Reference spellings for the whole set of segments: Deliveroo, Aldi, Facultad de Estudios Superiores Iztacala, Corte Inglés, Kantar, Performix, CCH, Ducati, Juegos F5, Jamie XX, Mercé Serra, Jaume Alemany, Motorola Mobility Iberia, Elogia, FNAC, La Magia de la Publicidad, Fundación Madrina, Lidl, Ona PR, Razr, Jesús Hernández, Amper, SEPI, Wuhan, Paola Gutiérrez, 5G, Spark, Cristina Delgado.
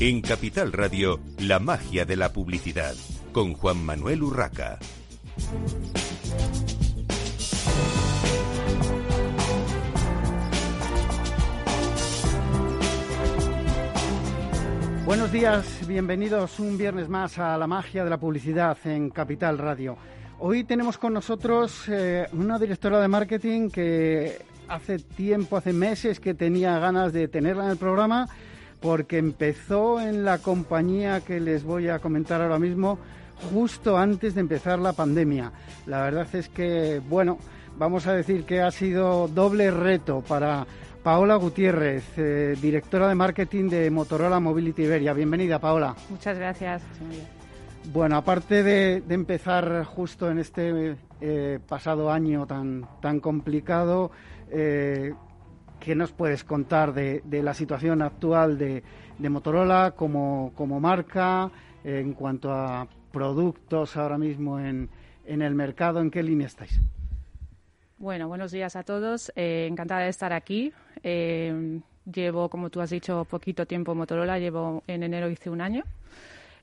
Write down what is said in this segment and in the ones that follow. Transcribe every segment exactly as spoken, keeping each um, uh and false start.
En Capital Radio, la magia de la publicidad, con Juan Manuel Urraca. Buenos días, bienvenidos un viernes más a La Magia de la Publicidad en Capital Radio. Hoy tenemos con nosotros eh, una directora de marketing que hace tiempo, hace meses que tenía ganas de tenerla en el programa, porque empezó en la compañía que les voy a comentar ahora mismo justo antes de empezar la pandemia. La verdad es que, bueno, vamos a decir que ha sido doble reto para Paola Gutiérrez, eh, directora de marketing de Motorola Mobility Iberia. Bienvenida, Paola. Muchas gracias. Bueno, aparte de, de empezar justo en este eh, pasado año tan, tan complicado, eh, ¿qué nos puedes contar de, de la situación actual de, de Motorola como, como marca, eh, en cuanto a productos ahora mismo en, en el mercado? ¿En qué línea estáis? Bueno, buenos días a todos. Eh, encantada de estar aquí. Eh, llevo, como tú has dicho, poquito tiempo en Motorola. Llevo en enero hice un año.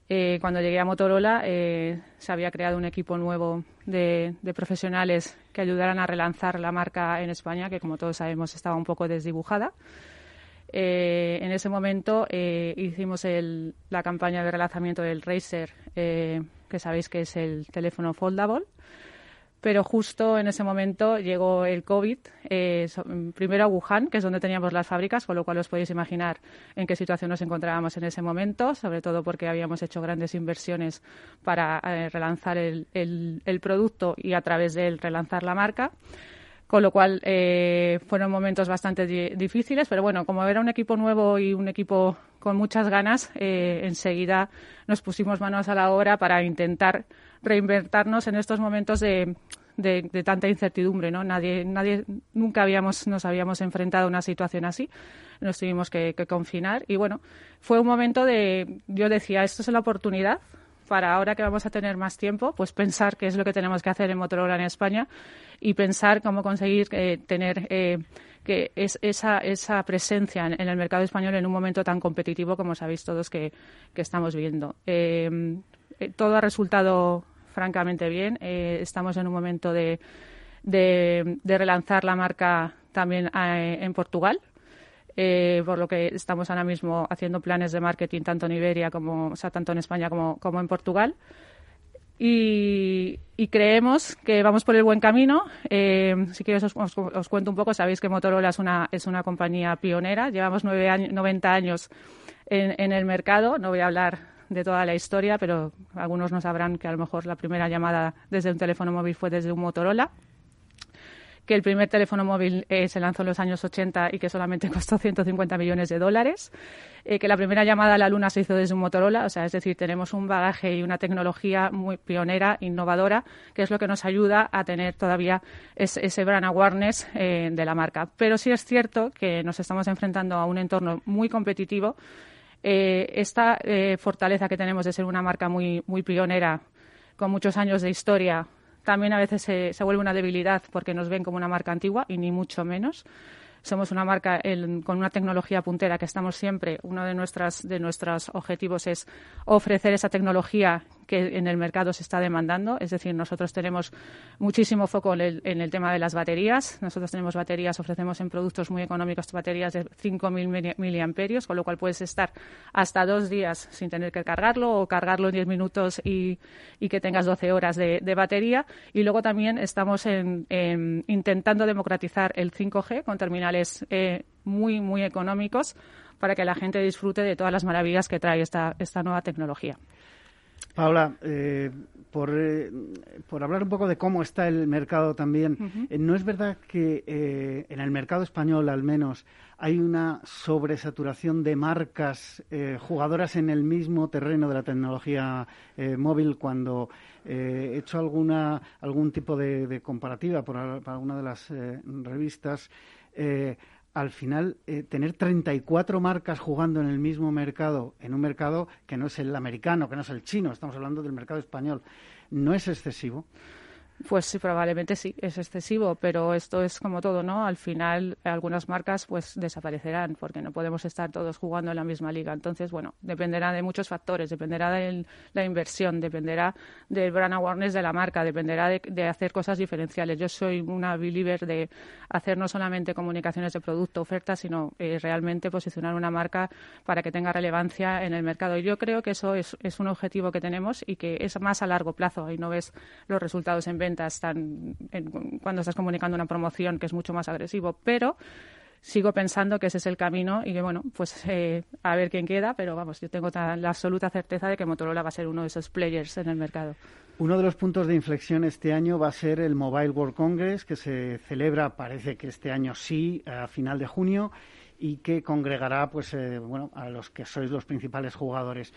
Eh, cuando llegué a Motorola eh, se había creado un equipo nuevo de, de profesionales que ayudaran a relanzar la marca en España, que como todos sabemos estaba un poco desdibujada. Eh, en ese momento eh, hicimos el, la campaña de relanzamiento del Razr, eh, que sabéis que es el teléfono foldable. Pero justo en ese momento llegó el COVID, eh, primero a Wuhan, que es donde teníamos las fábricas, con lo cual os podéis imaginar en qué situación nos encontrábamos en ese momento, sobre todo porque habíamos hecho grandes inversiones para eh, relanzar el, el, el producto y a través de él relanzar la marca. Con lo cual eh, fueron momentos bastante di- difíciles, pero bueno, como era un equipo nuevo y un equipo con muchas ganas, eh, enseguida nos pusimos manos a la obra para intentar reinventarnos en estos momentos de, de, de tanta incertidumbre, ¿no? Nadie, nadie, nunca habíamos, nos habíamos enfrentado a una situación así, nos tuvimos que, que confinar y bueno, fue un momento de, yo decía, esto es la oportunidad para ahora que vamos a tener más tiempo, pues pensar qué es lo que tenemos que hacer en Motorola en España y pensar cómo conseguir eh, tener eh, que es, esa, esa presencia en, en el mercado español en un momento tan competitivo como sabéis todos que, que estamos viendo. Eh, eh, todo ha resultado francamente bien. Eh, estamos en un momento de, de, de relanzar la marca también eh, en Portugal. Eh, por lo que estamos ahora mismo haciendo planes de marketing tanto en Iberia como, o sea, tanto en España como, como en Portugal. Y, y creemos que vamos por el buen camino. Eh, si quieres os, os, os cuento un poco. Sabéis que Motorola es una, es una compañía pionera. Llevamos nueve años, noventa años en, en el mercado. No voy a hablar de toda la historia, pero algunos no sabrán que a lo mejor la primera llamada desde un teléfono móvil fue desde un Motorola, que el primer teléfono móvil eh, se lanzó en los años ochenta y que solamente costó ciento cincuenta millones de dólares, eh, que la primera llamada a la luna se hizo desde un Motorola, o sea, es decir, tenemos un bagaje y una tecnología muy pionera, innovadora, que es lo que nos ayuda a tener todavía es, ese brand awareness eh, de la marca. Pero sí es cierto que nos estamos enfrentando a un entorno muy competitivo. Eh, esta eh, fortaleza que tenemos de ser una marca muy, muy pionera, con muchos años de historia, también a veces se, se vuelve una debilidad porque nos ven como una marca antigua y ni mucho menos. Somos una marca el, con una tecnología puntera que estamos siempre. Uno de, nuestras, de nuestros objetivos es ofrecer esa tecnología que en el mercado se está demandando. Es decir, nosotros tenemos muchísimo foco en el, en el tema de las baterías. Nosotros tenemos baterías, ofrecemos en productos muy económicos baterías de cinco mil miliamperios, con lo cual puedes estar hasta dos días sin tener que cargarlo o cargarlo en diez minutos y, y que tengas doce horas de, de batería. Y luego también estamos en, en intentando democratizar el cinco G con terminales Eh, muy, muy económicos para que la gente disfrute de todas las maravillas que trae esta, esta nueva tecnología. Paola, eh, por, eh, por hablar un poco de cómo está el mercado también, uh-huh. eh, ¿no es verdad que eh, en el mercado español, al menos, hay una sobresaturación de marcas eh, jugadoras en el mismo terreno de la tecnología eh, móvil? Cuando eh, he hecho alguna, algún tipo de, de comparativa por, por alguna de las eh, revistas, Eh, al final, eh, tener treinta y cuatro marcas jugando en el mismo mercado, en un mercado que no es el americano, que no es el chino, estamos hablando del mercado español, ¿no es excesivo? Pues sí, probablemente sí, es excesivo, pero esto es como todo, ¿no? Al final, algunas marcas pues desaparecerán porque no podemos estar todos jugando en la misma liga. Entonces, bueno, dependerá de muchos factores, dependerá de la inversión, dependerá del brand awareness de la marca, dependerá de, de hacer cosas diferenciales. Yo soy una believer de hacer no solamente comunicaciones de producto, ofertas, sino eh, realmente posicionar una marca para que tenga relevancia en el mercado. Y yo creo que eso es, es un objetivo que tenemos y que es más a largo plazo. Ahí no ves los resultados en ventas tan, en, cuando estás comunicando una promoción, que es mucho más agresivo, pero sigo pensando que ese es el camino y que, bueno, pues eh, a ver quién queda, pero vamos, yo tengo tan, la absoluta certeza de que Motorola va a ser uno de esos players en el mercado. Uno de los puntos de inflexión este año va a ser el Mobile World Congress, que se celebra, parece que este año sí, a final de junio, y que congregará pues eh, bueno, a los que sois los principales jugadores.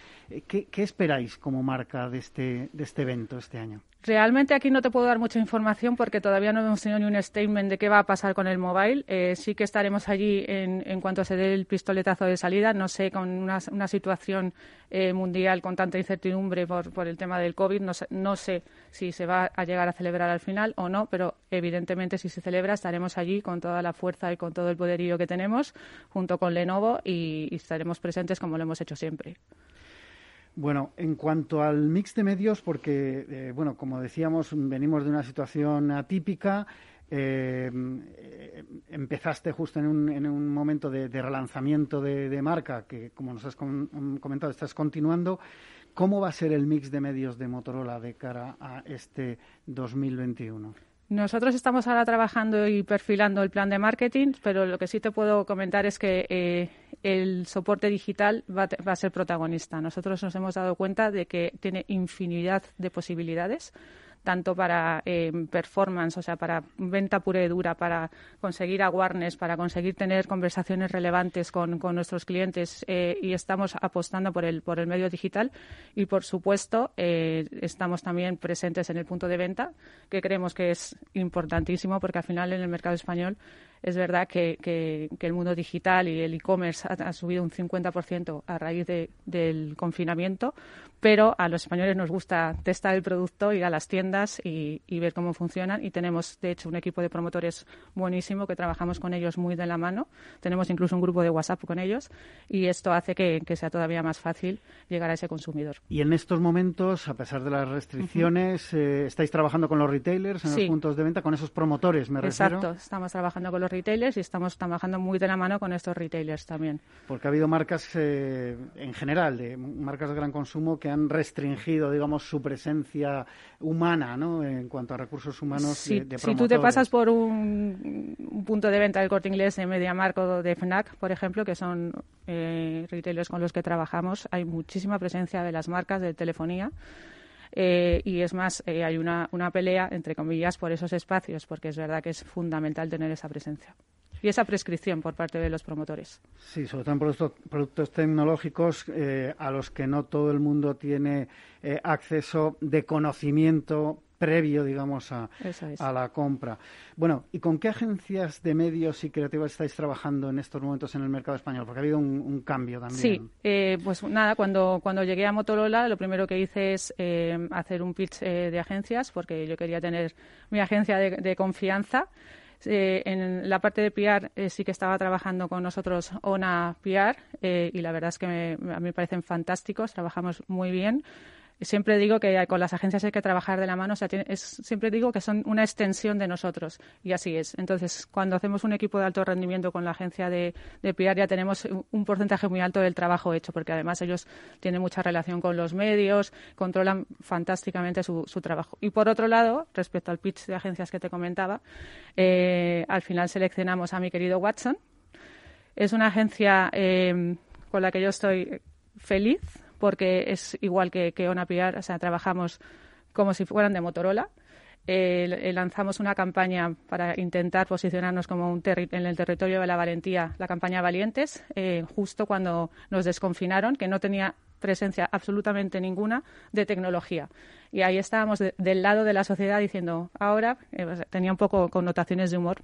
¿Qué, qué esperáis como marca de este, de este evento este año? Realmente aquí no te puedo dar mucha información porque todavía no hemos tenido ni un statement de qué va a pasar con el mobile. Eh, sí que estaremos allí en, en cuanto se dé el pistoletazo de salida. No sé, con una, una situación eh, mundial con tanta incertidumbre por, por el tema del COVID, no sé, no sé si se va a llegar a celebrar al final o no, pero evidentemente si se celebra estaremos allí con toda la fuerza y con todo el poderío que tenemos, junto con Lenovo, y, y estaremos presentes como lo hemos hecho siempre. Bueno, en cuanto al mix de medios, porque, eh, bueno, como decíamos, venimos de una situación atípica. Eh, empezaste justo en un, en un momento de, de relanzamiento de, de marca, que, como nos has com- comentado, estás continuando. ¿Cómo va a ser el mix de medios de Motorola de cara a este dos mil veintiuno? Nosotros estamos ahora trabajando y perfilando el plan de marketing, pero lo que sí te puedo comentar es que eh, el soporte digital va a, va a ser protagonista. Nosotros nos hemos dado cuenta de que tiene infinidad de posibilidades, tanto para eh, performance, o sea, para venta pura y dura, para conseguir awareness, para conseguir tener conversaciones relevantes con, con nuestros clientes, eh, y estamos apostando por el, por el medio digital y, por supuesto, eh, estamos también presentes en el punto de venta, que creemos que es importantísimo porque, al final, en el mercado español es verdad que, que, que el mundo digital y el e-commerce ha, ha subido un cincuenta por ciento a raíz de, del confinamiento, pero a los españoles nos gusta testar el producto, ir a las tiendas y, y ver cómo funcionan, y tenemos, de hecho, un equipo de promotores buenísimo que trabajamos con ellos muy de la mano. Tenemos incluso un grupo de WhatsApp con ellos y esto hace que, que sea todavía más fácil llegar a ese consumidor. Y en estos momentos, a pesar de las restricciones, uh-huh. eh, ¿estáis trabajando con los retailers en sí. los puntos de venta? Con esos promotores, me Exacto, refiero. Exacto, estamos trabajando con los retailers y estamos trabajando muy de la mano con estos retailers también. Porque ha habido marcas eh, en general, de marcas de gran consumo, que han restringido, digamos, su presencia humana, ¿no?, en cuanto a recursos humanos si, de, de promotores. Si tú te pasas por un, un punto de venta del Corte Inglés, de MediaMarkt o de FNAC, por ejemplo, que son eh, retailers con los que trabajamos, hay muchísima presencia de las marcas de telefonía. Eh, y es más, eh, hay una, una pelea, entre comillas, por esos espacios, porque es verdad que es fundamental tener esa presencia y esa prescripción por parte de los promotores. Sí, sobre todo en producto, productos tecnológicos eh, a los que no todo el mundo tiene eh, acceso de conocimiento previo, digamos, a, es. a la compra. Bueno, ¿y con qué agencias de medios y creativas estáis trabajando en estos momentos en el mercado español? Porque ha habido un, un cambio también. Sí, eh, pues nada, cuando, cuando llegué a Motorola, lo primero que hice es eh, hacer un pitch eh, de agencias, porque yo quería tener mi agencia de, de confianza. Eh, en la parte de P R eh, sí que estaba trabajando con nosotros Ona P R eh, y la verdad es que me, a mí me parecen fantásticos, trabajamos muy bien. Siempre digo que con las agencias hay que trabajar de la mano, o sea, tiene, es, siempre digo que son una extensión de nosotros, y así es. Entonces, cuando hacemos un equipo de alto rendimiento con la agencia de, de P R, ya tenemos un porcentaje muy alto del trabajo hecho, porque además ellos tienen mucha relación con los medios, controlan fantásticamente su, su trabajo. Y por otro lado, respecto al pitch de agencias que te comentaba, eh, al final seleccionamos a mi querido Watson. Es una agencia eh, con la que yo estoy feliz, porque es igual que, que Ona P R, o sea, trabajamos como si fueran de Motorola. Eh, lanzamos una campaña para intentar posicionarnos como un terri- en el territorio de la valentía, la campaña Valientes, eh, justo cuando nos desconfinaron, que no tenía presencia absolutamente ninguna de tecnología. Y ahí estábamos de, del lado de la sociedad diciendo, ahora, eh, tenía un poco connotaciones de humor,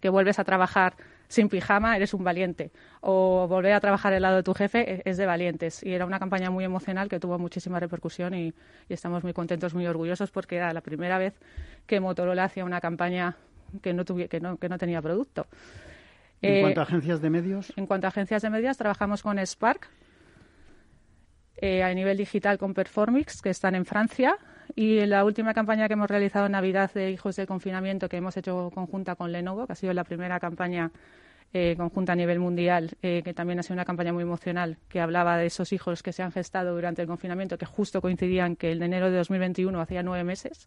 que vuelves a trabajar sin pijama, eres un valiente. O volver a trabajar al lado de tu jefe es de valientes. Y era una campaña muy emocional que tuvo muchísima repercusión y, y estamos muy contentos, muy orgullosos, porque era la primera vez que Motorola hacía una campaña que no, tuvi- que no, que no tenía producto. ¿En eh, cuanto a agencias de medios? En cuanto a agencias de medios, trabajamos con Spark, eh, a nivel digital con Performix, que están en Francia. Y en la última campaña que hemos realizado en Navidad de Hijos del Confinamiento, que hemos hecho conjunta con Lenovo, que ha sido la primera campaña eh, conjunta a nivel mundial, eh, que también ha sido una campaña muy emocional, que hablaba de esos hijos que se han gestado durante el confinamiento, que justo coincidían que el de enero de dos mil veintiuno hacía nueve meses.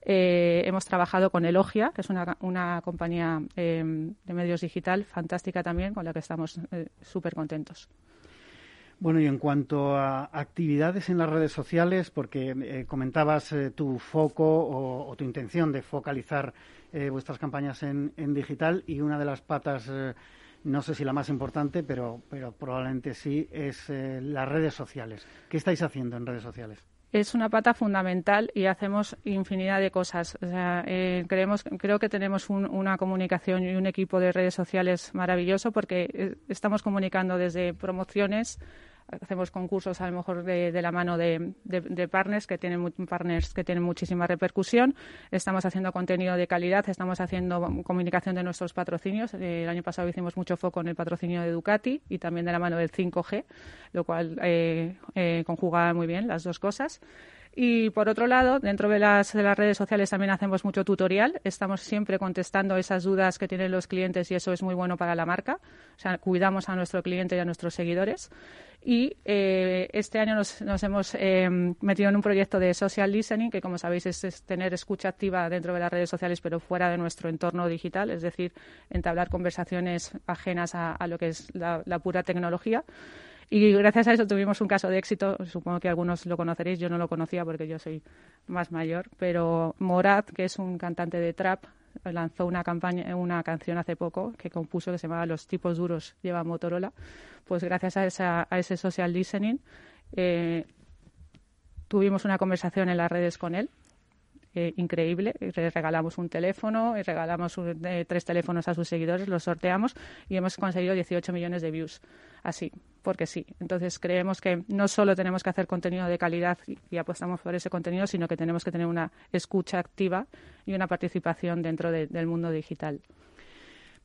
Eh, hemos trabajado con Elogia, que es una, una compañía eh, de medios digital fantástica también, con la que estamos eh, súper contentos. Bueno, y en cuanto a actividades en las redes sociales, porque eh, comentabas eh, tu foco o, o tu intención de focalizar eh, vuestras campañas en, en digital, y una de las patas, eh, no sé si la más importante, pero, pero probablemente sí, es eh, las redes sociales. ¿Qué estáis haciendo en redes sociales? Es una pata fundamental y hacemos infinidad de cosas. O sea, eh, creemos, creo que tenemos un, una comunicación y un equipo de redes sociales maravilloso, porque estamos comunicando desde promociones, hacemos concursos a lo mejor de, de la mano de, de, de partners que tienen partners que tienen muchísima repercusión. Estamos haciendo contenido de calidad, estamos haciendo comunicación de nuestros patrocinios. El año pasado hicimos mucho foco en el patrocinio de Ducati y también de la mano del cinco G, lo cual eh, eh, conjugaba muy bien las dos cosas. Y, por otro lado, dentro de las, de las redes sociales también hacemos mucho tutorial. Estamos siempre contestando esas dudas que tienen los clientes y eso es muy bueno para la marca. O sea, cuidamos a nuestro cliente y a nuestros seguidores. Y eh, este año nos, nos hemos eh, metido en un proyecto de social listening, que, como sabéis, es, es tener escucha activa dentro de las redes sociales, pero fuera de nuestro entorno digital. Es decir, entablar conversaciones ajenas a, a lo que es la, la pura tecnología. Y gracias a eso tuvimos un caso de éxito, supongo que algunos lo conoceréis, yo no lo conocía porque yo soy más mayor, pero Morad, que es un cantante de trap, lanzó una campaña, una canción hace poco que compuso que se llamaba Los tipos duros lleva Motorola. Pues gracias a, esa, a ese social listening eh, tuvimos una conversación en las redes con él. Eh, increíble, le regalamos un teléfono, y regalamos un, eh, tres teléfonos a sus seguidores, los sorteamos y hemos conseguido dieciocho millones de views, así, porque sí. Entonces creemos que no solo tenemos que hacer contenido de calidad y, y apostamos por ese contenido, sino que tenemos que tener una escucha activa y una participación dentro de, del mundo digital.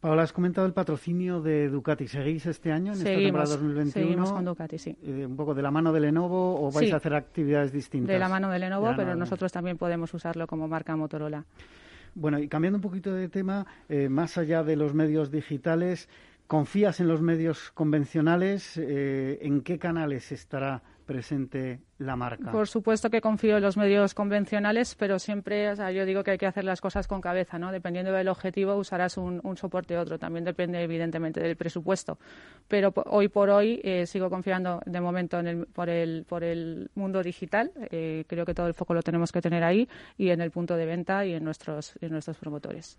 Paola, has comentado el patrocinio de Ducati. ¿Seguís este año, en seguimos, esta temporada dos mil veintiuno? Seguimos con Ducati, sí. Eh, ¿Un poco de la mano de Lenovo o vais sí, a hacer actividades distintas? De la mano de Lenovo, de pero mano. Nosotros también podemos usarlo como marca Motorola. Bueno, y cambiando un poquito de tema, eh, más allá de los medios digitales, ¿confías en los medios convencionales? Eh, ¿En qué canales estará presente la marca? Por supuesto que confío en los medios convencionales, pero siempre, o sea, yo digo que hay que hacer las cosas con cabeza, ¿no? Dependiendo del objetivo usarás un, un soporte u otro, también depende evidentemente del presupuesto, pero po- hoy por hoy eh, sigo confiando de momento en el, por, el, por el mundo digital, eh, creo que todo el foco lo tenemos que tener ahí y en el punto de venta y en nuestros, en nuestros promotores.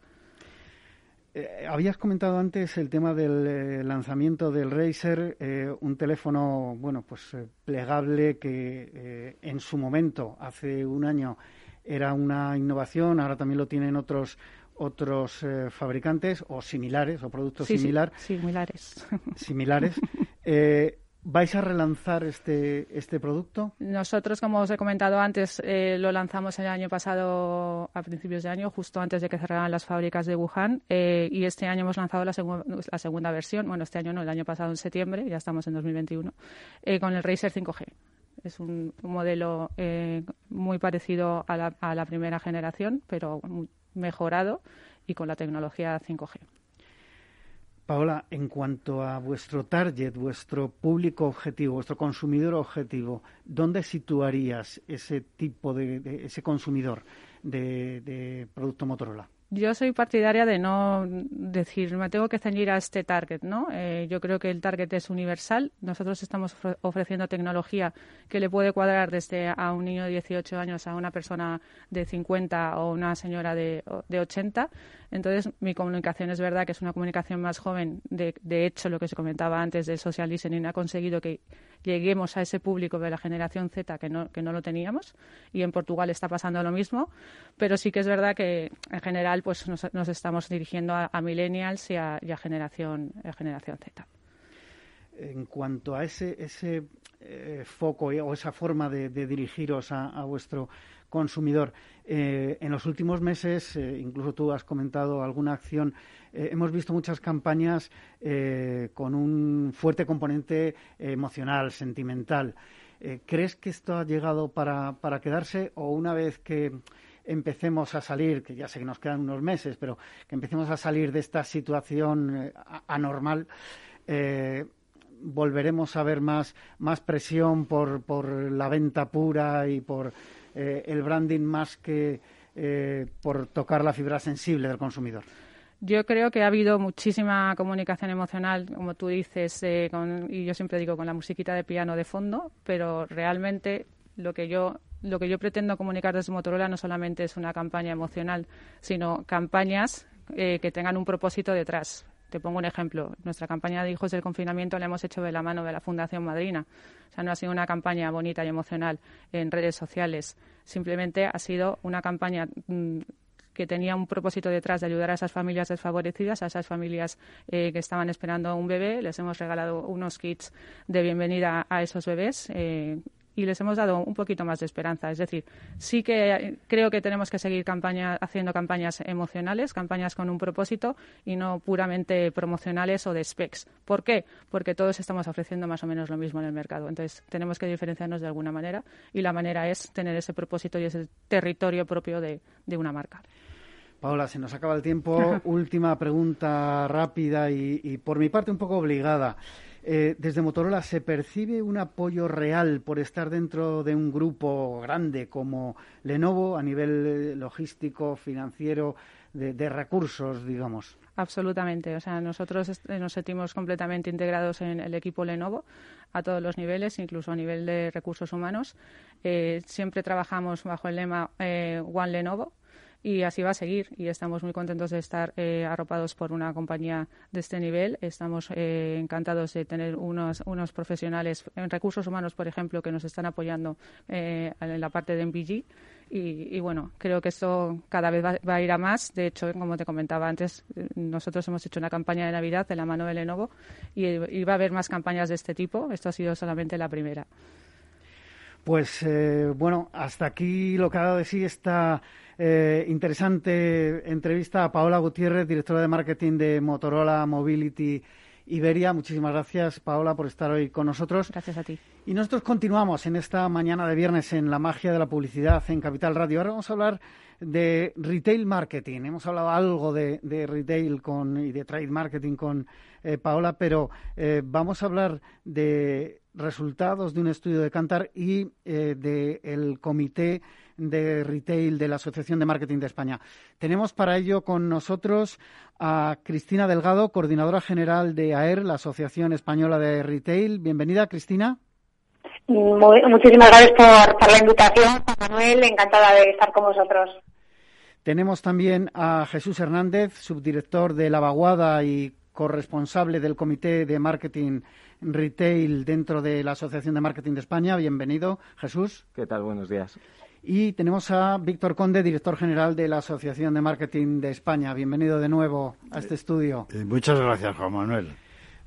Eh, habías comentado antes el tema del eh, lanzamiento del Razr, eh, un teléfono bueno, pues eh, plegable que eh, en su momento, hace un año, era una innovación. Ahora también lo tienen otros otros eh, fabricantes o similares o productos sí, similar, sí, similares. Similares. Eh, ¿Vais a relanzar este este producto? Nosotros, como os he comentado antes, eh, lo lanzamos el año pasado a principios de año, justo antes de que cerraran las fábricas de Wuhan, eh, y este año hemos lanzado la, segu- la segunda versión, bueno, este año no, el año pasado en septiembre, ya estamos en dos mil veintiuno, eh, con el Razr cinco G. Es un, un modelo eh, muy parecido a la, a la primera generación, pero mejorado y con la tecnología cinco G. Paola, en cuanto a vuestro target, vuestro público objetivo, vuestro consumidor objetivo, ¿dónde situarías ese tipo de, de ese consumidor de, de producto Motorola? Yo soy partidaria de no decir, me tengo que ceñir a este target, ¿no? Eh, yo creo que el target es universal. Nosotros estamos ofreciendo tecnología que le puede cuadrar desde a un niño de dieciocho años a una persona de cincuenta o una señora de, de ochenta. Entonces, mi comunicación es verdad que es una comunicación más joven. De, de hecho, lo que se comentaba antes del social listening ha conseguido que lleguemos a ese público de la generación Z que no, que no lo teníamos, y en Portugal está pasando lo mismo, pero sí que es verdad que en general pues nos, nos estamos dirigiendo a, a millennials y a, y a generación a generación Z. En cuanto a ese, ese eh, foco eh, o esa forma de, de dirigiros a, a vuestro consumidor, eh, en los últimos meses, eh, incluso tú has comentado alguna acción, eh, hemos visto muchas campañas eh, con un fuerte componente eh, emocional, sentimental. Eh, ¿Crees que esto ha llegado para, para quedarse, o una vez que empecemos a salir, que ya sé que nos quedan unos meses, pero que empecemos a salir de esta situación eh, anormal, eh, volveremos a ver más, más presión por, por la venta pura y por eh, el branding más que eh, por tocar la fibra sensible del consumidor? Yo creo que ha habido muchísima comunicación emocional, como tú dices, eh, con, y yo siempre digo con la musiquita de piano de fondo, pero realmente lo que yo... Lo que yo pretendo comunicar desde Motorola no solamente es una campaña emocional, sino campañas eh, que tengan un propósito detrás. Te pongo un ejemplo. Nuestra campaña de Hijos del Confinamiento la hemos hecho de la mano de la Fundación Madrina. O sea, no ha sido una campaña bonita y emocional en redes sociales. Simplemente ha sido una campaña mmm, que tenía un propósito detrás de ayudar a esas familias desfavorecidas, a esas familias eh, que estaban esperando un bebé. Les hemos regalado unos kits de bienvenida a esos bebés, eh, y les hemos dado un poquito más de esperanza. Es decir, sí que creo que tenemos que seguir campaña, haciendo campañas emocionales, campañas con un propósito y no puramente promocionales o de specs. ¿Por qué? Porque todos estamos ofreciendo más o menos lo mismo en el mercado. Entonces, tenemos que diferenciarnos de alguna manera, y la manera es tener ese propósito y ese territorio propio de, de una marca. Paola, se nos acaba el tiempo. Última pregunta rápida y, y por mi parte un poco obligada. Eh, desde Motorola, ¿se percibe un apoyo real por estar dentro de un grupo grande como Lenovo a nivel logístico, financiero, de, de recursos, digamos? Absolutamente. O sea, nosotros nos sentimos completamente integrados en el equipo Lenovo a todos los niveles, incluso a nivel de recursos humanos. Eh, siempre trabajamos bajo el lema eh, One Lenovo. Y así va a seguir, y estamos muy contentos de estar eh, arropados por una compañía de este nivel. Estamos eh, encantados de tener unos, unos profesionales en recursos humanos, por ejemplo, que nos están apoyando eh, en la parte de M B G. Y, y bueno, creo que esto cada vez va, va a ir a más. De hecho, como te comentaba antes, nosotros hemos hecho una campaña de Navidad de la mano de Lenovo y, y va a haber más campañas de este tipo. Esto ha sido solamente la primera. Pues, eh, bueno, hasta aquí lo que ha dado de sí esta eh, interesante entrevista a Paola Gutiérrez, directora de marketing de Motorola Mobility Iberia. Muchísimas gracias, Paola, por estar hoy con nosotros. Gracias a ti. Y nosotros continuamos en esta mañana de viernes en La Magia de la Publicidad en Capital Radio. Ahora vamos a hablar de retail marketing. Hemos hablado algo de, de retail con, y de trade marketing con eh, Paola, pero eh, vamos a hablar de resultados de un estudio de Kantar y eh, del Comité de Retail de la Asociación de Marketing de España. Tenemos para ello con nosotros a Cristina Delgado, coordinadora general de A E R, la Asociación Española de Retail. Bienvenida, Cristina. Muy, muchísimas gracias por, por la invitación, Juan Manuel. Encantada de estar con vosotros. Tenemos también a Jesús Hernández, subdirector de La Vaguada y corresponsable del Comité de Marketing Retail dentro de la Asociación de Marketing de España. Bienvenido, Jesús. ¿Qué tal? Buenos días. Y tenemos a Víctor Conde, director general de la Asociación de Marketing de España. Bienvenido de nuevo a este estudio. Eh, muchas gracias, Juan Manuel.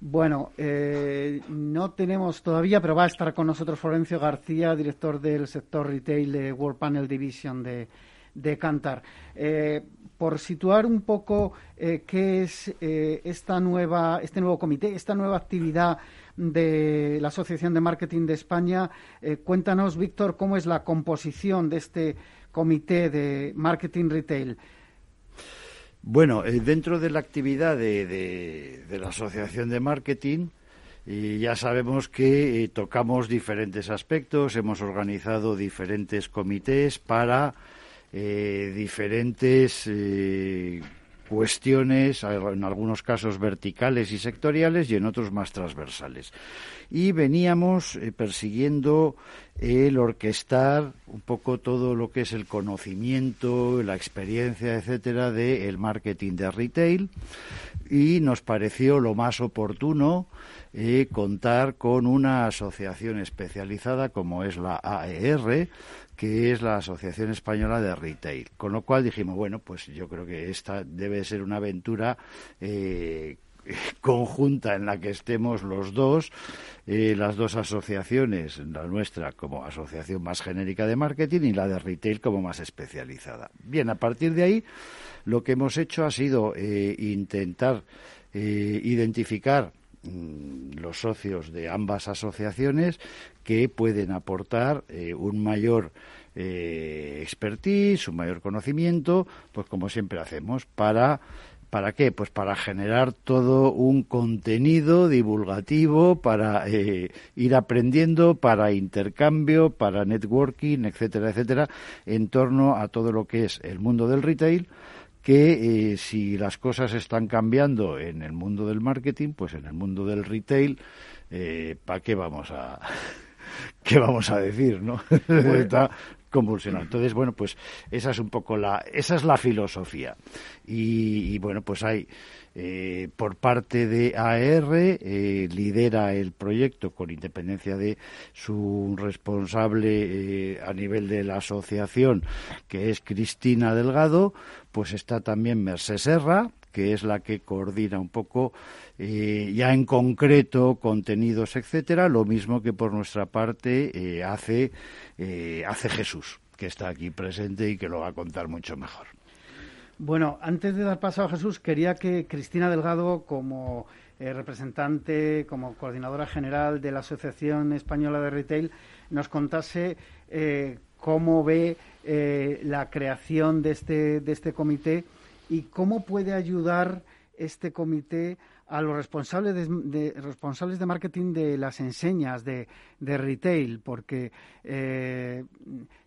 Bueno, eh, no tenemos todavía, pero va a estar con nosotros Florencio García, director del sector retail de World Panel Division de, de Kantar. Eh, Por situar un poco eh, qué es eh, esta nueva, este nuevo comité, esta nueva actividad de la Asociación de Marketing de España, eh, cuéntanos, Víctor, cómo es la composición de este comité de Marketing Retail. Bueno, eh, dentro de la actividad de, de, de la Asociación de Marketing, eh, ya sabemos que eh, tocamos diferentes aspectos, hemos organizado diferentes comités para Eh, diferentes eh, cuestiones, en algunos casos verticales y sectoriales y en otros más transversales. Y veníamos eh, persiguiendo el orquestar un poco todo lo que es el conocimiento, la experiencia, etcétera, del marketing de retail, y nos pareció lo más oportuno eh, contar con una asociación especializada como es la A E R, que es la Asociación Española de Retail. Con lo cual dijimos, bueno, pues yo creo que esta debe ser una aventura eh, conjunta en la que estemos los dos, eh, las dos asociaciones, la nuestra como asociación más genérica de marketing y la de retail como más especializada. Bien, a partir de ahí lo que hemos hecho ha sido eh, intentar eh, identificar mmm, los socios de ambas asociaciones que pueden aportar eh, un mayor eh, expertise, un mayor conocimiento, pues como siempre hacemos, para... ¿Para qué? Pues para generar todo un contenido divulgativo, para eh, ir aprendiendo, para intercambio, para networking, etcétera, etcétera, en torno a todo lo que es el mundo del retail, que eh, si las cosas están cambiando en el mundo del marketing, pues en el mundo del retail, eh, ¿para qué vamos a...? ¿Qué vamos a decir, no? Bueno. Está convulsionado. Entonces, bueno, pues esa es un poco la, esa es la filosofía. Y, y bueno, pues hay, eh, por parte de A E R, eh, lidera el proyecto con independencia de su responsable eh, a nivel de la asociación, que es Cristina Delgado, pues está también Mercé Serra, que es la que coordina un poco eh, ya en concreto contenidos, etcétera, lo mismo que por nuestra parte eh, hace, eh, hace Jesús, que está aquí presente y que lo va a contar mucho mejor. Bueno, antes de dar paso a Jesús, quería que Cristina Delgado, como eh, representante, como coordinadora general de la Asociación Española de Retail, nos contase eh, cómo ve eh, la creación de este, de este comité y cómo puede ayudar este comité a los responsables de, de, responsables de marketing de las enseñas de, de retail, porque eh,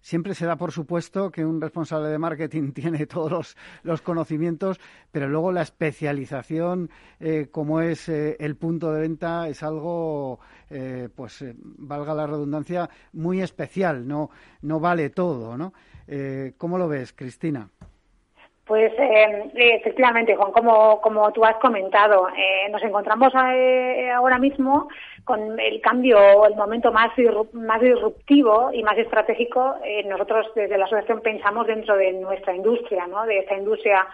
siempre se da por supuesto que un responsable de marketing tiene todos los, los conocimientos, pero luego la especialización, eh, como es eh, el punto de venta, es algo, eh, pues eh, valga la redundancia, muy especial, no, no vale todo, ¿no? Eh, ¿cómo lo ves, Cristina? Pues eh, efectivamente, Juan, como, como tú has comentado, eh, nos encontramos eh, ahora mismo con el cambio, el momento más, más disruptivo y más estratégico. Eh, nosotros desde la asociación pensamos dentro de nuestra industria, ¿no? De esta industria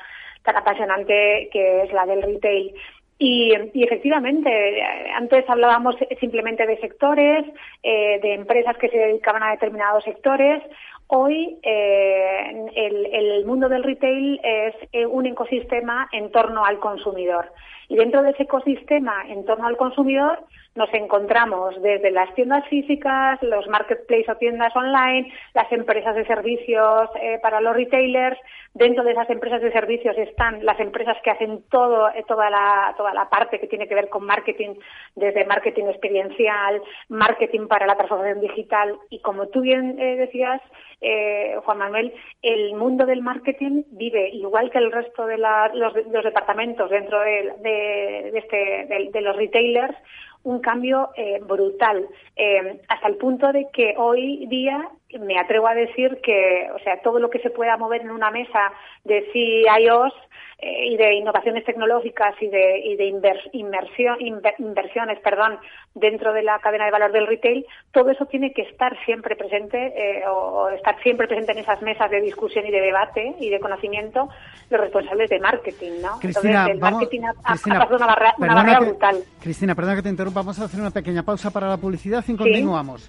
tan apasionante que es la del retail. Y, y efectivamente, antes hablábamos simplemente de sectores, eh, de empresas que se dedicaban a determinados sectores. Hoy eh, el, el mundo del retail es eh, un ecosistema en torno al consumidor. Y dentro de ese ecosistema en torno al consumidor nos encontramos desde las tiendas físicas, los marketplaces o tiendas online, las empresas de servicios eh, para los retailers. Dentro de esas empresas de servicios están las empresas que hacen todo eh, toda la toda la parte que tiene que ver con marketing, desde marketing experiencial, marketing para la transformación digital. Y como tú bien eh, decías, eh, Juan Manuel, el mundo del marketing vive igual que el resto de la, los, los departamentos dentro de, de, de, este, de, de los retailers, un cambio eh, brutal, eh, hasta el punto de que hoy día me atrevo a decir que, o sea, todo lo que se pueda mover en una mesa de C I Os eh, y de innovaciones tecnológicas y de, y de inversión, inver, inversiones, perdón, dentro de la cadena de valor del retail, todo eso tiene que estar siempre presente eh, o estar siempre presente en esas mesas de discusión y de debate y de conocimiento los responsables de marketing, ¿no? Cristina, entonces el vamos, marketing ha, Cristina, ha pasado una barrera, una barrera que, brutal. Cristina, perdona que te interrumpa, vamos a hacer una pequeña pausa para la publicidad y ¿sí? Continuamos.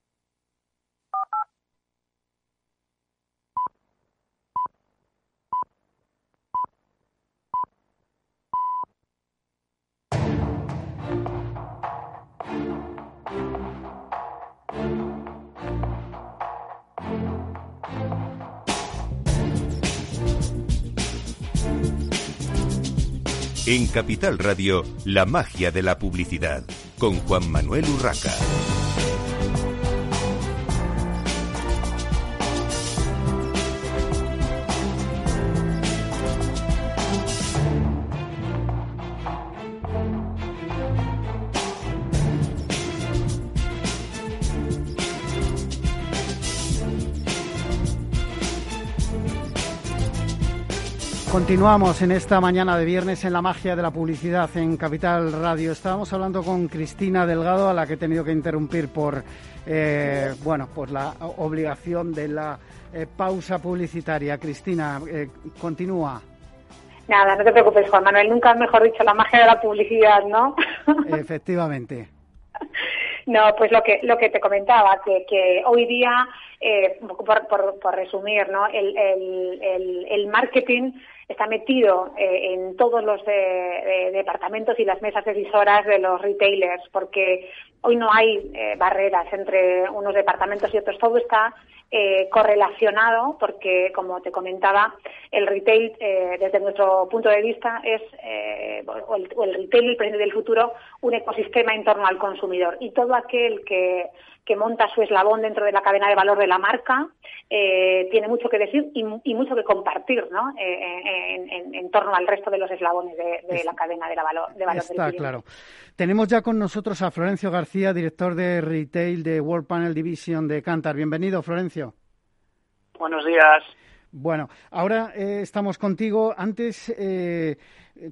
En Capital Radio, la magia de la publicidad, con Juan Manuel Urraca. Continuamos en esta mañana de viernes en la magia de la publicidad en Capital Radio. Estábamos hablando con Cristina Delgado, a la que he tenido que interrumpir por eh, bueno, pues la obligación de la eh, pausa publicitaria. Cristina, eh, continúa. Nada, no te preocupes, Juan Manuel. Nunca mejor dicho la magia de la publicidad, ¿no? Efectivamente. No, pues lo que lo que te comentaba, que, que hoy día, eh, por, por, por resumir, ¿no? el, el, el, el marketing está metido eh, en todos los de, de departamentos y las mesas decisoras de los retailers, porque hoy no hay eh, barreras entre unos departamentos y otros, todo está eh, correlacionado, porque, como te comentaba, el retail, eh, desde nuestro punto de vista, es, eh, o, el, o el retail, el presente del futuro, un ecosistema en torno al consumidor, y todo aquel que... que monta su eslabón dentro de la cadena de valor de la marca, eh, tiene mucho que decir y, y mucho que compartir, ¿no? Eh, en, en, en torno al resto de los eslabones de, de es, la cadena de, la valor, de valor. Está del claro. Tenemos ya con nosotros a Florencio García, director de Retail de World Panel Division de Kantar. Bienvenido, Florencio. Buenos días. Bueno, ahora eh, estamos contigo. Antes, eh,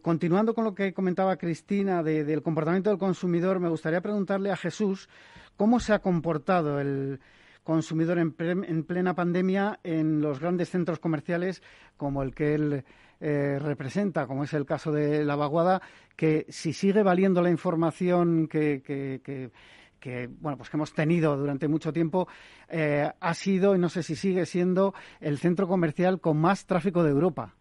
continuando con lo que comentaba Cristina de, del comportamiento del consumidor, me gustaría preguntarle a Jesús cómo se ha comportado el consumidor en, pre, en plena pandemia en los grandes centros comerciales como el que él eh, representa, como es el caso de La Vaguada, que si sigue valiendo la información que... que, que que bueno, pues que hemos tenido durante mucho tiempo, eh, ha sido, y no sé si sigue siendo, el centro comercial con más tráfico de Europa.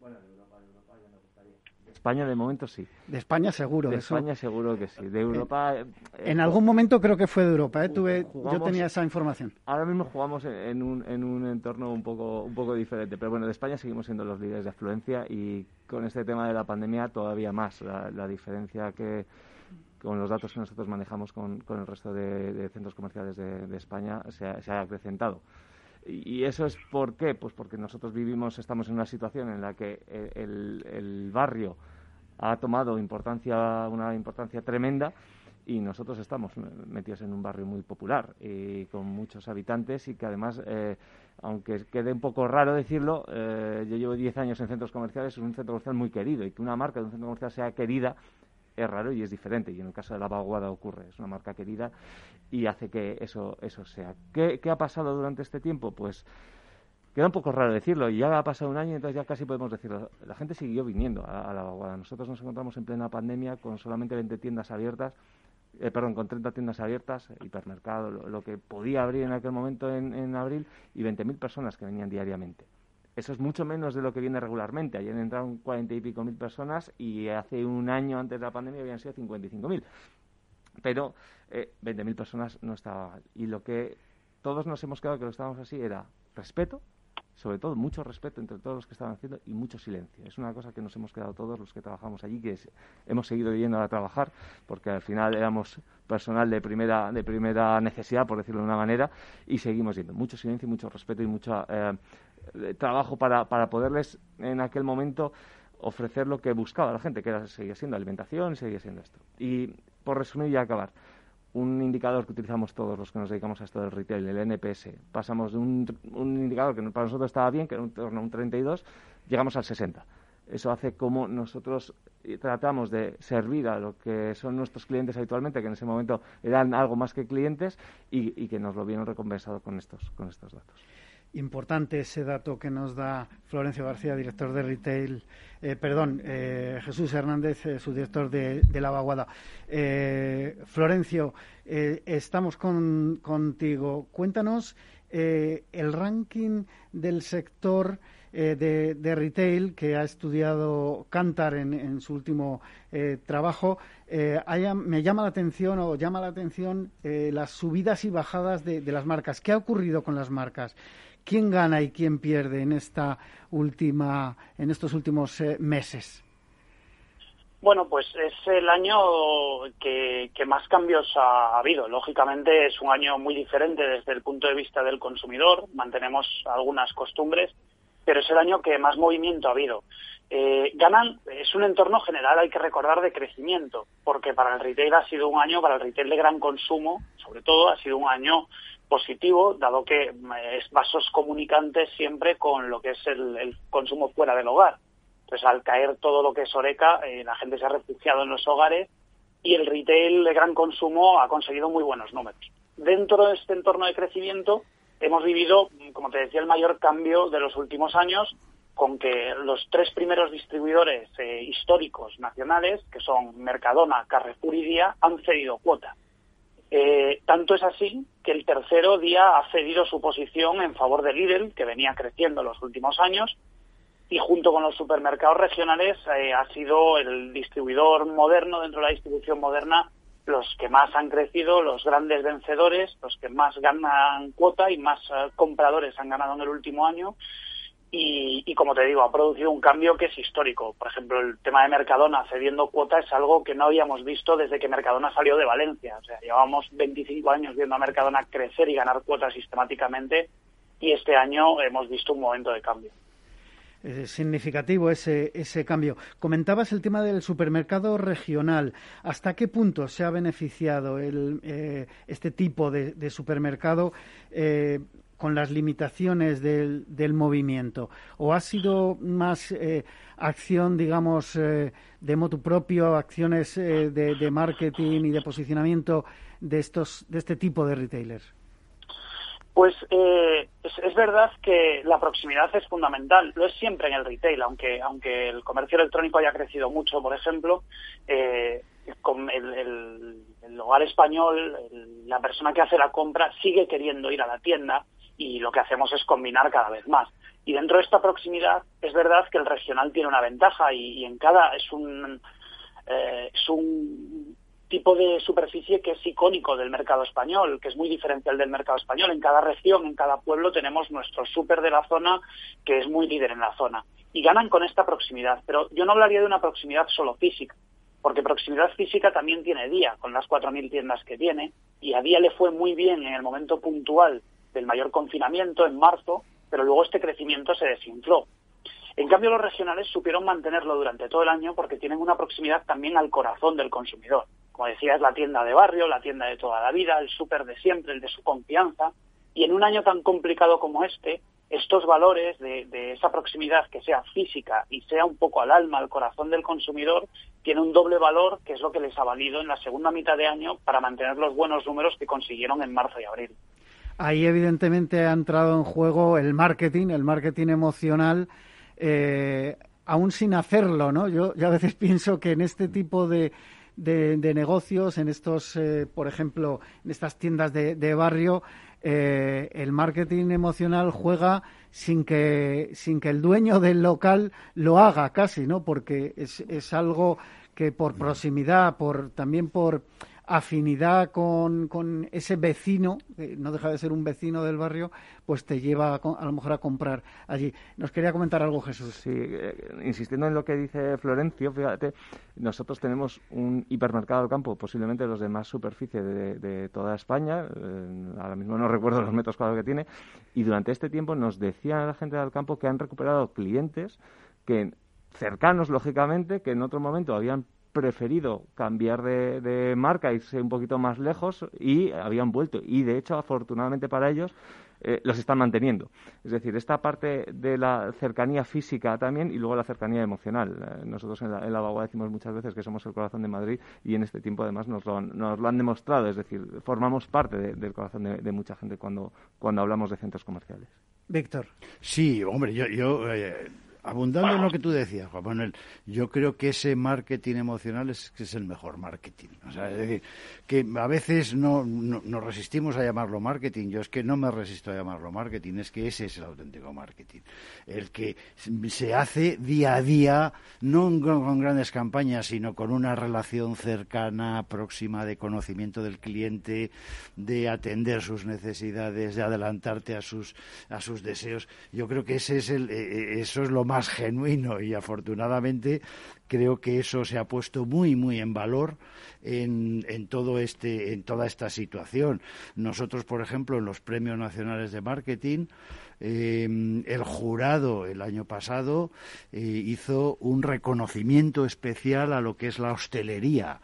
Bueno, de Europa, de Europa ya me gustaría. De España de momento sí. De España seguro. De eso. España seguro que sí. De Europa... Eh, eh, en algún momento creo que fue de Europa, ¿eh? Tuve, jugamos, yo tenía esa información. Ahora mismo jugamos en un, en un entorno un poco, un poco diferente, pero bueno, de España seguimos siendo los líderes de afluencia y con este tema de la pandemia todavía más. La, la diferencia que... con los datos que nosotros manejamos con, con el resto de, de centros comerciales de, de España, se ha, se ha acrecentado. Y, y eso es ¿por qué? Pues porque nosotros vivimos, estamos en una situación en la que el, el barrio ha tomado importancia, una importancia tremenda, y nosotros estamos metidos en un barrio muy popular y con muchos habitantes y que además, eh, aunque quede un poco raro decirlo, eh, yo llevo diez años en centros comerciales, es un centro comercial muy querido, y que una marca de un centro comercial sea querida es raro y es diferente, y en el caso de La Vaguada ocurre, es una marca querida y hace que eso eso sea. ¿Qué, qué ha pasado durante este tiempo? Pues queda un poco raro decirlo, y ya ha pasado un año, entonces ya casi podemos decirlo. La gente siguió viniendo a, a La Vaguada. Nosotros nos encontramos en plena pandemia con solamente veinte tiendas abiertas, eh, perdón, con treinta tiendas abiertas, hipermercado, lo, lo que podía abrir en aquel momento en, en abril, y veinte mil personas que venían diariamente. Eso es mucho menos de lo que viene regularmente. Ayer entraron cuarenta y pico mil personas y hace un año antes de la pandemia habían sido cincuenta y cinco mil. Pero eh, veinte mil personas no estaba mal. Y lo que todos nos hemos quedado que lo estábamos así era respeto, sobre todo mucho respeto entre todos los que estaban haciendo y mucho silencio. Es una cosa que nos hemos quedado todos los que trabajamos allí, que es, hemos seguido yendo a trabajar porque al final éramos personal de primera, de primera necesidad, por decirlo de una manera, y seguimos yendo. Mucho silencio y mucho respeto y mucha... Eh, trabajo para, para poderles en aquel momento ofrecer lo que buscaba la gente, que era, seguía siendo alimentación, seguía siendo esto. Y por resumir y acabar, un indicador que utilizamos todos los que nos dedicamos a esto del retail, el N P S. Pasamos de un, un indicador que para nosotros estaba bien, que era en torno a un treinta y dos, llegamos al sesenta. Eso hace como nosotros tratamos de servir a lo que son nuestros clientes habitualmente, que en ese momento eran algo más que clientes, y, y que nos lo vieron recompensado con estos, con estos datos. Importante ese dato que nos da Florencio García, director de Retail, eh, perdón, eh, Jesús Hernández, eh, subdirector de, de La Vaguada. Eh, Florencio, eh, estamos con, contigo. Cuéntanos eh, el ranking del sector eh, de, de Retail que ha estudiado Kantar en, en su último eh, trabajo. Eh, haya, me llama la atención o llama la atención eh, las subidas y bajadas de, de las marcas. ¿Qué ha ocurrido con las marcas? ¿Quién gana y quién pierde en esta última, en estos últimos eh, meses? Bueno, pues es el año que, que más cambios ha habido. Lógicamente es un año muy diferente desde el punto de vista del consumidor. Mantenemos algunas costumbres, pero es el año que más movimiento ha habido. Eh, ganan, es un entorno general, hay que recordar, de crecimiento, porque para el retail ha sido un año, para el retail de gran consumo, sobre todo, ha sido un año positivo, dado que es vasos comunicantes siempre con lo que es el, el consumo fuera del hogar. Entonces, al caer todo lo que es Horeca, eh, la gente se ha refugiado en los hogares y el retail de gran consumo ha conseguido muy buenos números. Dentro de este entorno de crecimiento hemos vivido, como te decía, el mayor cambio de los últimos años, con que los tres primeros distribuidores eh, históricos nacionales, que son Mercadona, Carrefour y Día, han cedido cuota. Eh, tanto es así que el tercero, Día, ha cedido su posición en favor de Lidl, que venía creciendo en los últimos años, y junto con los supermercados regionales eh, ha sido el distribuidor moderno, dentro de la distribución moderna, los que más han crecido, los grandes vencedores, los que más ganan cuota y más eh, compradores han ganado en el último año. Y, y, como te digo, ha producido un cambio que es histórico. Por ejemplo, el tema de Mercadona cediendo cuota es algo que no habíamos visto desde que Mercadona salió de Valencia. O sea, llevábamos veinticinco años viendo a Mercadona crecer y ganar cuota sistemáticamente, y este año hemos visto un momento de cambio. Es significativo ese, ese cambio. Comentabas el tema del supermercado regional. ¿Hasta qué punto se ha beneficiado el, eh, este tipo de, de supermercado eh, con las limitaciones del, del movimiento? ¿O ha sido más eh, acción, digamos, eh, de motu propio, acciones eh, de, de marketing y de posicionamiento de estos, de este tipo de retailers? Pues eh, es, es verdad que la proximidad es fundamental. Lo es siempre en el retail, aunque aunque el comercio electrónico haya crecido mucho, por ejemplo. Eh, Con el, el, el hogar español, el, la persona que hace la compra sigue queriendo ir a la tienda, y lo que hacemos es combinar cada vez más. Y dentro de esta proximidad es verdad que el regional tiene una ventaja, y, y en cada es un eh, es un tipo de superficie que es icónico del mercado español, que es muy diferencial del mercado español. En cada región, en cada pueblo tenemos nuestro súper de la zona, que es muy líder en la zona, y ganan con esta proximidad. Pero yo no hablaría de una proximidad solo física, porque proximidad física también tiene Día, con las cuatro mil tiendas que tiene, y a Día le fue muy bien en el momento puntual del mayor confinamiento, en marzo, pero luego este crecimiento se desinfló. En cambio, los regionales supieron mantenerlo durante todo el año porque tienen una proximidad también al corazón del consumidor. Como decía, es la tienda de barrio, la tienda de toda la vida, el súper de siempre, el de su confianza, y en un año tan complicado como este, estos valores de, de esa proximidad que sea física y sea un poco al alma, al corazón del consumidor, tiene un doble valor, que es lo que les ha valido en la segunda mitad de año para mantener los buenos números que consiguieron en marzo y abril. Ahí evidentemente ha entrado en juego el marketing, el marketing emocional, eh, aún sin hacerlo, ¿no? Yo, yo a veces pienso que en este tipo de De, de negocios, en estos, eh, por ejemplo, en estas tiendas de, de barrio, eh, el marketing emocional juega sin que sin que el dueño del local lo haga casi, ¿no? Porque es, es algo que por proximidad, por también por afinidad con, con ese vecino, eh, no deja de ser un vecino del barrio, pues te lleva a, a lo mejor a comprar allí. Nos quería comentar algo, Jesús. Sí, eh, insistiendo en lo que dice Florencio, fíjate, nosotros tenemos un hipermercado Alcampo, posiblemente los de más superficie de, de toda España, eh, ahora mismo no recuerdo los metros cuadrados que tiene, y durante este tiempo nos decían a la gente de Alcampo que han recuperado clientes que cercanos, lógicamente, que en otro momento habían preferido cambiar de, de marca, irse un poquito más lejos, y habían vuelto. Y, de hecho, afortunadamente para ellos, eh, los están manteniendo. Es decir, esta parte de la cercanía física también y luego la cercanía emocional. Eh, nosotros en la, en la Vaguada decimos muchas veces que somos el corazón de Madrid, y en este tiempo, además, nos lo han, nos lo han demostrado. Es decir, formamos parte de, del corazón de, de mucha gente cuando, cuando hablamos de centros comerciales. Víctor. Sí, hombre, yo... yo eh... abundando en lo que tú decías, Juan Manuel, yo creo que ese marketing emocional es que es el mejor marketing. O sea, es decir, que a veces no, no nos resistimos a llamarlo marketing. Yo es que no me resisto a llamarlo marketing. Es que ese es el auténtico marketing, el que se hace día a día, no con grandes campañas, sino con una relación cercana, próxima, de conocimiento del cliente, de atender sus necesidades, de adelantarte a sus a sus deseos. Yo creo que ese es el eso es lo más más genuino, y afortunadamente creo que eso se ha puesto muy muy en valor en, en todo este en toda esta situación. Nosotros, por ejemplo, en los premios nacionales de marketing, eh, el jurado el año pasado eh, hizo un reconocimiento especial a lo que es la hostelería,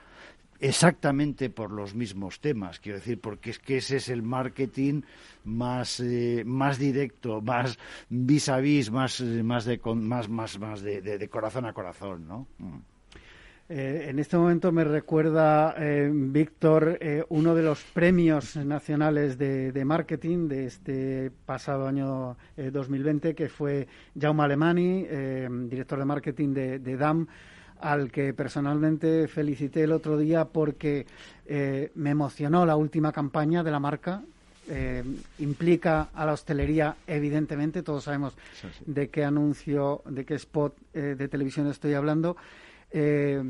exactamente por los mismos temas, quiero decir, porque es que ese es el marketing más eh, más directo, más vis a vis, más más de más más más de, de, de corazón a corazón, ¿no? Mm. Eh, en este momento me recuerda, eh, Víctor, eh, uno de los premios nacionales de, de marketing de este pasado año eh, dos mil veinte, que fue Jaume Alemany, eh, director de marketing de, de D A M, al que personalmente felicité el otro día porque eh, me emocionó la última campaña de la marca. Eh, implica a la hostelería, evidentemente, todos sabemos sí, sí. de qué anuncio, de qué spot eh, de televisión estoy hablando. Eh,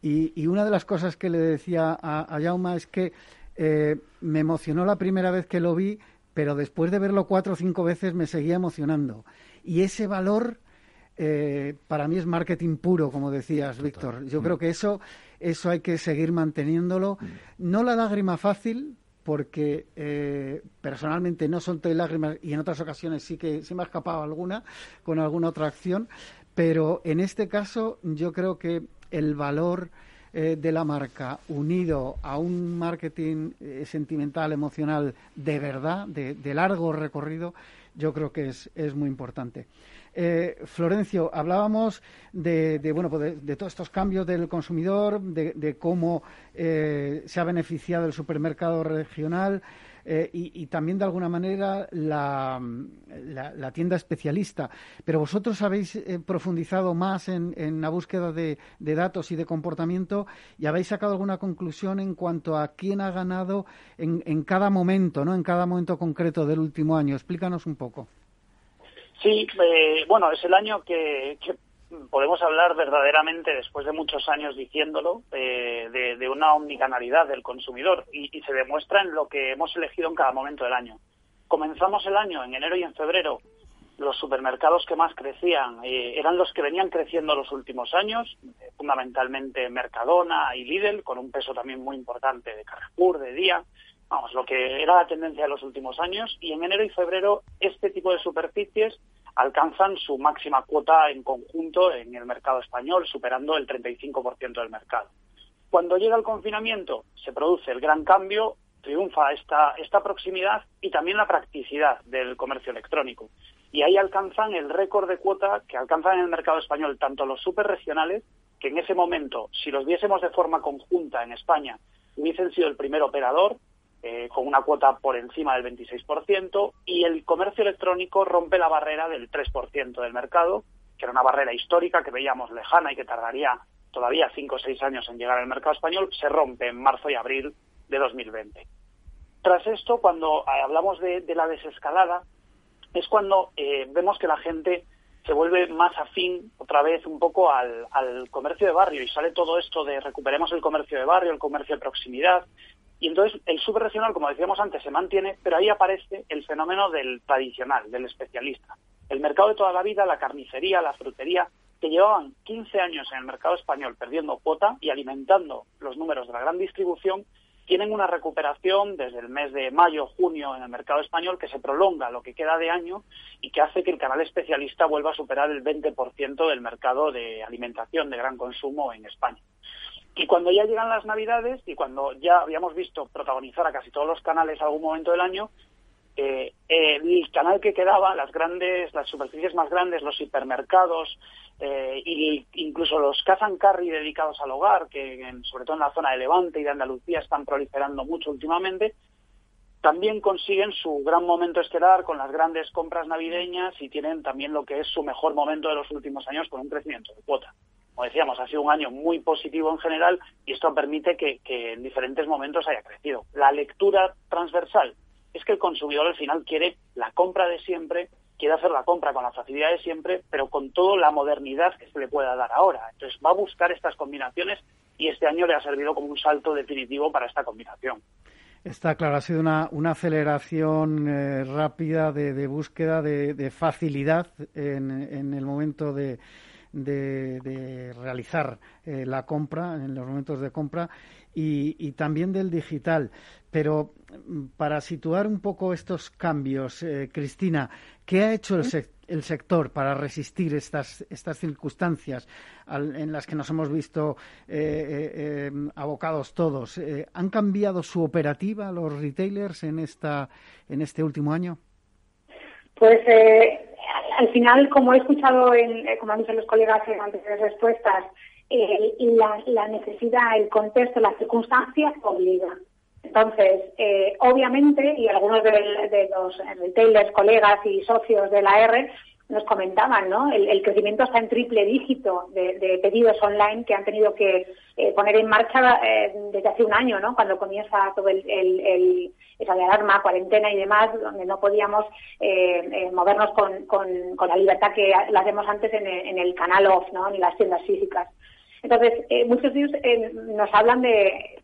y, y una de las cosas que le decía a, a Jaume es que eh, me emocionó la primera vez que lo vi, pero después de verlo cuatro o cinco veces me seguía emocionando. Y ese valor... Eh, para mí es marketing puro, como decías, Total. Víctor. Yo mm. creo que eso, eso hay que seguir manteniéndolo. Mm. No la lágrima fácil, porque eh, personalmente no solté lágrimas, y en otras ocasiones sí que sí me ha escapado alguna con alguna otra acción, pero en este caso yo creo que el valor eh, de la marca unido a un marketing eh, sentimental, emocional, de verdad, de, de largo recorrido, yo creo que es, es muy importante. Eh, Florencio, hablábamos de, de bueno pues de, de todos estos cambios del consumidor, de, de cómo eh, se ha beneficiado el supermercado regional eh, y, y también de alguna manera la, la, la tienda especialista. Pero vosotros habéis eh, profundizado más en, en la búsqueda de, de datos y de comportamiento, y habéis sacado alguna conclusión en cuanto a quién ha ganado en, en cada momento, ¿no? En cada momento concreto del último año. Explícanos un poco. Sí, eh, bueno, es el año que, que podemos hablar verdaderamente, después de muchos años diciéndolo, eh, de, de una omnicanalidad del consumidor, y, y se demuestra en lo que hemos elegido en cada momento del año. Comenzamos el año, en enero y en febrero, los supermercados que más crecían eh, eran los que venían creciendo los últimos años, eh, fundamentalmente Mercadona y Lidl, con un peso también muy importante de Carrefour, de Día... Vamos, lo que era la tendencia de los últimos años, y en enero y febrero este tipo de superficies alcanzan su máxima cuota en conjunto en el mercado español, superando el treinta y cinco por ciento del mercado. Cuando llega el confinamiento, se produce el gran cambio, triunfa esta, esta proximidad y también la practicidad del comercio electrónico. Y ahí alcanzan el récord de cuota que alcanzan en el mercado español tanto los superregionales, que en ese momento, si los viésemos de forma conjunta en España, hubiesen sido el primer operador, Eh, con una cuota por encima del veintiséis por ciento, y el comercio electrónico rompe la barrera del tres por ciento del mercado, que era una barrera histórica que veíamos lejana y que tardaría todavía cinco o seis años en llegar al mercado español. Se rompe en marzo y abril de dos mil veinte. Tras esto, cuando hablamos de, de la desescalada, es cuando eh, vemos que la gente se vuelve más afín otra vez un poco al, al comercio de barrio, y sale todo esto de recuperemos el comercio de barrio, el comercio de proximidad. Y entonces el subregional, como decíamos antes, se mantiene, pero ahí aparece el fenómeno del tradicional, del especialista. El mercado de toda la vida, la carnicería, la frutería, que llevaban quince años en el mercado español perdiendo cuota y alimentando los números de la gran distribución, tienen una recuperación desde el mes de mayo, junio en el mercado español que se prolonga lo que queda de año y que hace que el canal especialista vuelva a superar el veinte por ciento del mercado de alimentación de gran consumo en España. Y cuando ya llegan las Navidades y cuando ya habíamos visto protagonizar a casi todos los canales a algún momento del año, eh, eh, el canal que quedaba, las grandes, las superficies más grandes, los hipermercados, eh, y incluso los cash and carry dedicados al hogar, que en, sobre todo en la zona de Levante y de Andalucía están proliferando mucho últimamente, también consiguen su gran momento estelar con las grandes compras navideñas y tienen también lo que es su mejor momento de los últimos años con un crecimiento de cuota. Como decíamos, ha sido un año muy positivo en general y esto permite que, que en diferentes momentos haya crecido. La lectura transversal es que el consumidor al final quiere la compra de siempre, quiere hacer la compra con la facilidad de siempre, pero con toda la modernidad que se le pueda dar ahora. Entonces va a buscar estas combinaciones y este año le ha servido como un salto definitivo para esta combinación. Está claro, ha sido una, una aceleración eh, rápida de, de búsqueda de, de facilidad en, en el momento de, de, de realizar eh, la compra, en los momentos de compra, y, y también del digital. Pero para situar un poco estos cambios, eh, Cristina, ¿qué ha hecho el sector? el sector para resistir estas estas circunstancias al, en las que nos hemos visto eh, eh, abocados todos? Eh, ¿Han cambiado su operativa los retailers en esta en este último año? Pues eh, al final, como he escuchado, en, como han dicho los colegas en anteriores respuestas, eh, la, la necesidad, el contexto, las circunstancias obligan. Entonces, eh, obviamente, y algunos de, de los retailers, colegas y socios de la A E R nos comentaban, ¿no? El, el crecimiento está en triple dígito de, de pedidos online que han tenido que eh, poner en marcha eh, desde hace un año, ¿no? Cuando comienza todo el, el, el esa de alarma, cuarentena y demás, donde no podíamos eh, eh, movernos con, con, con la libertad que la hacemos antes en el, en el canal off, ¿no? En las tiendas físicas. Entonces, eh, muchos de ellos eh, nos hablan de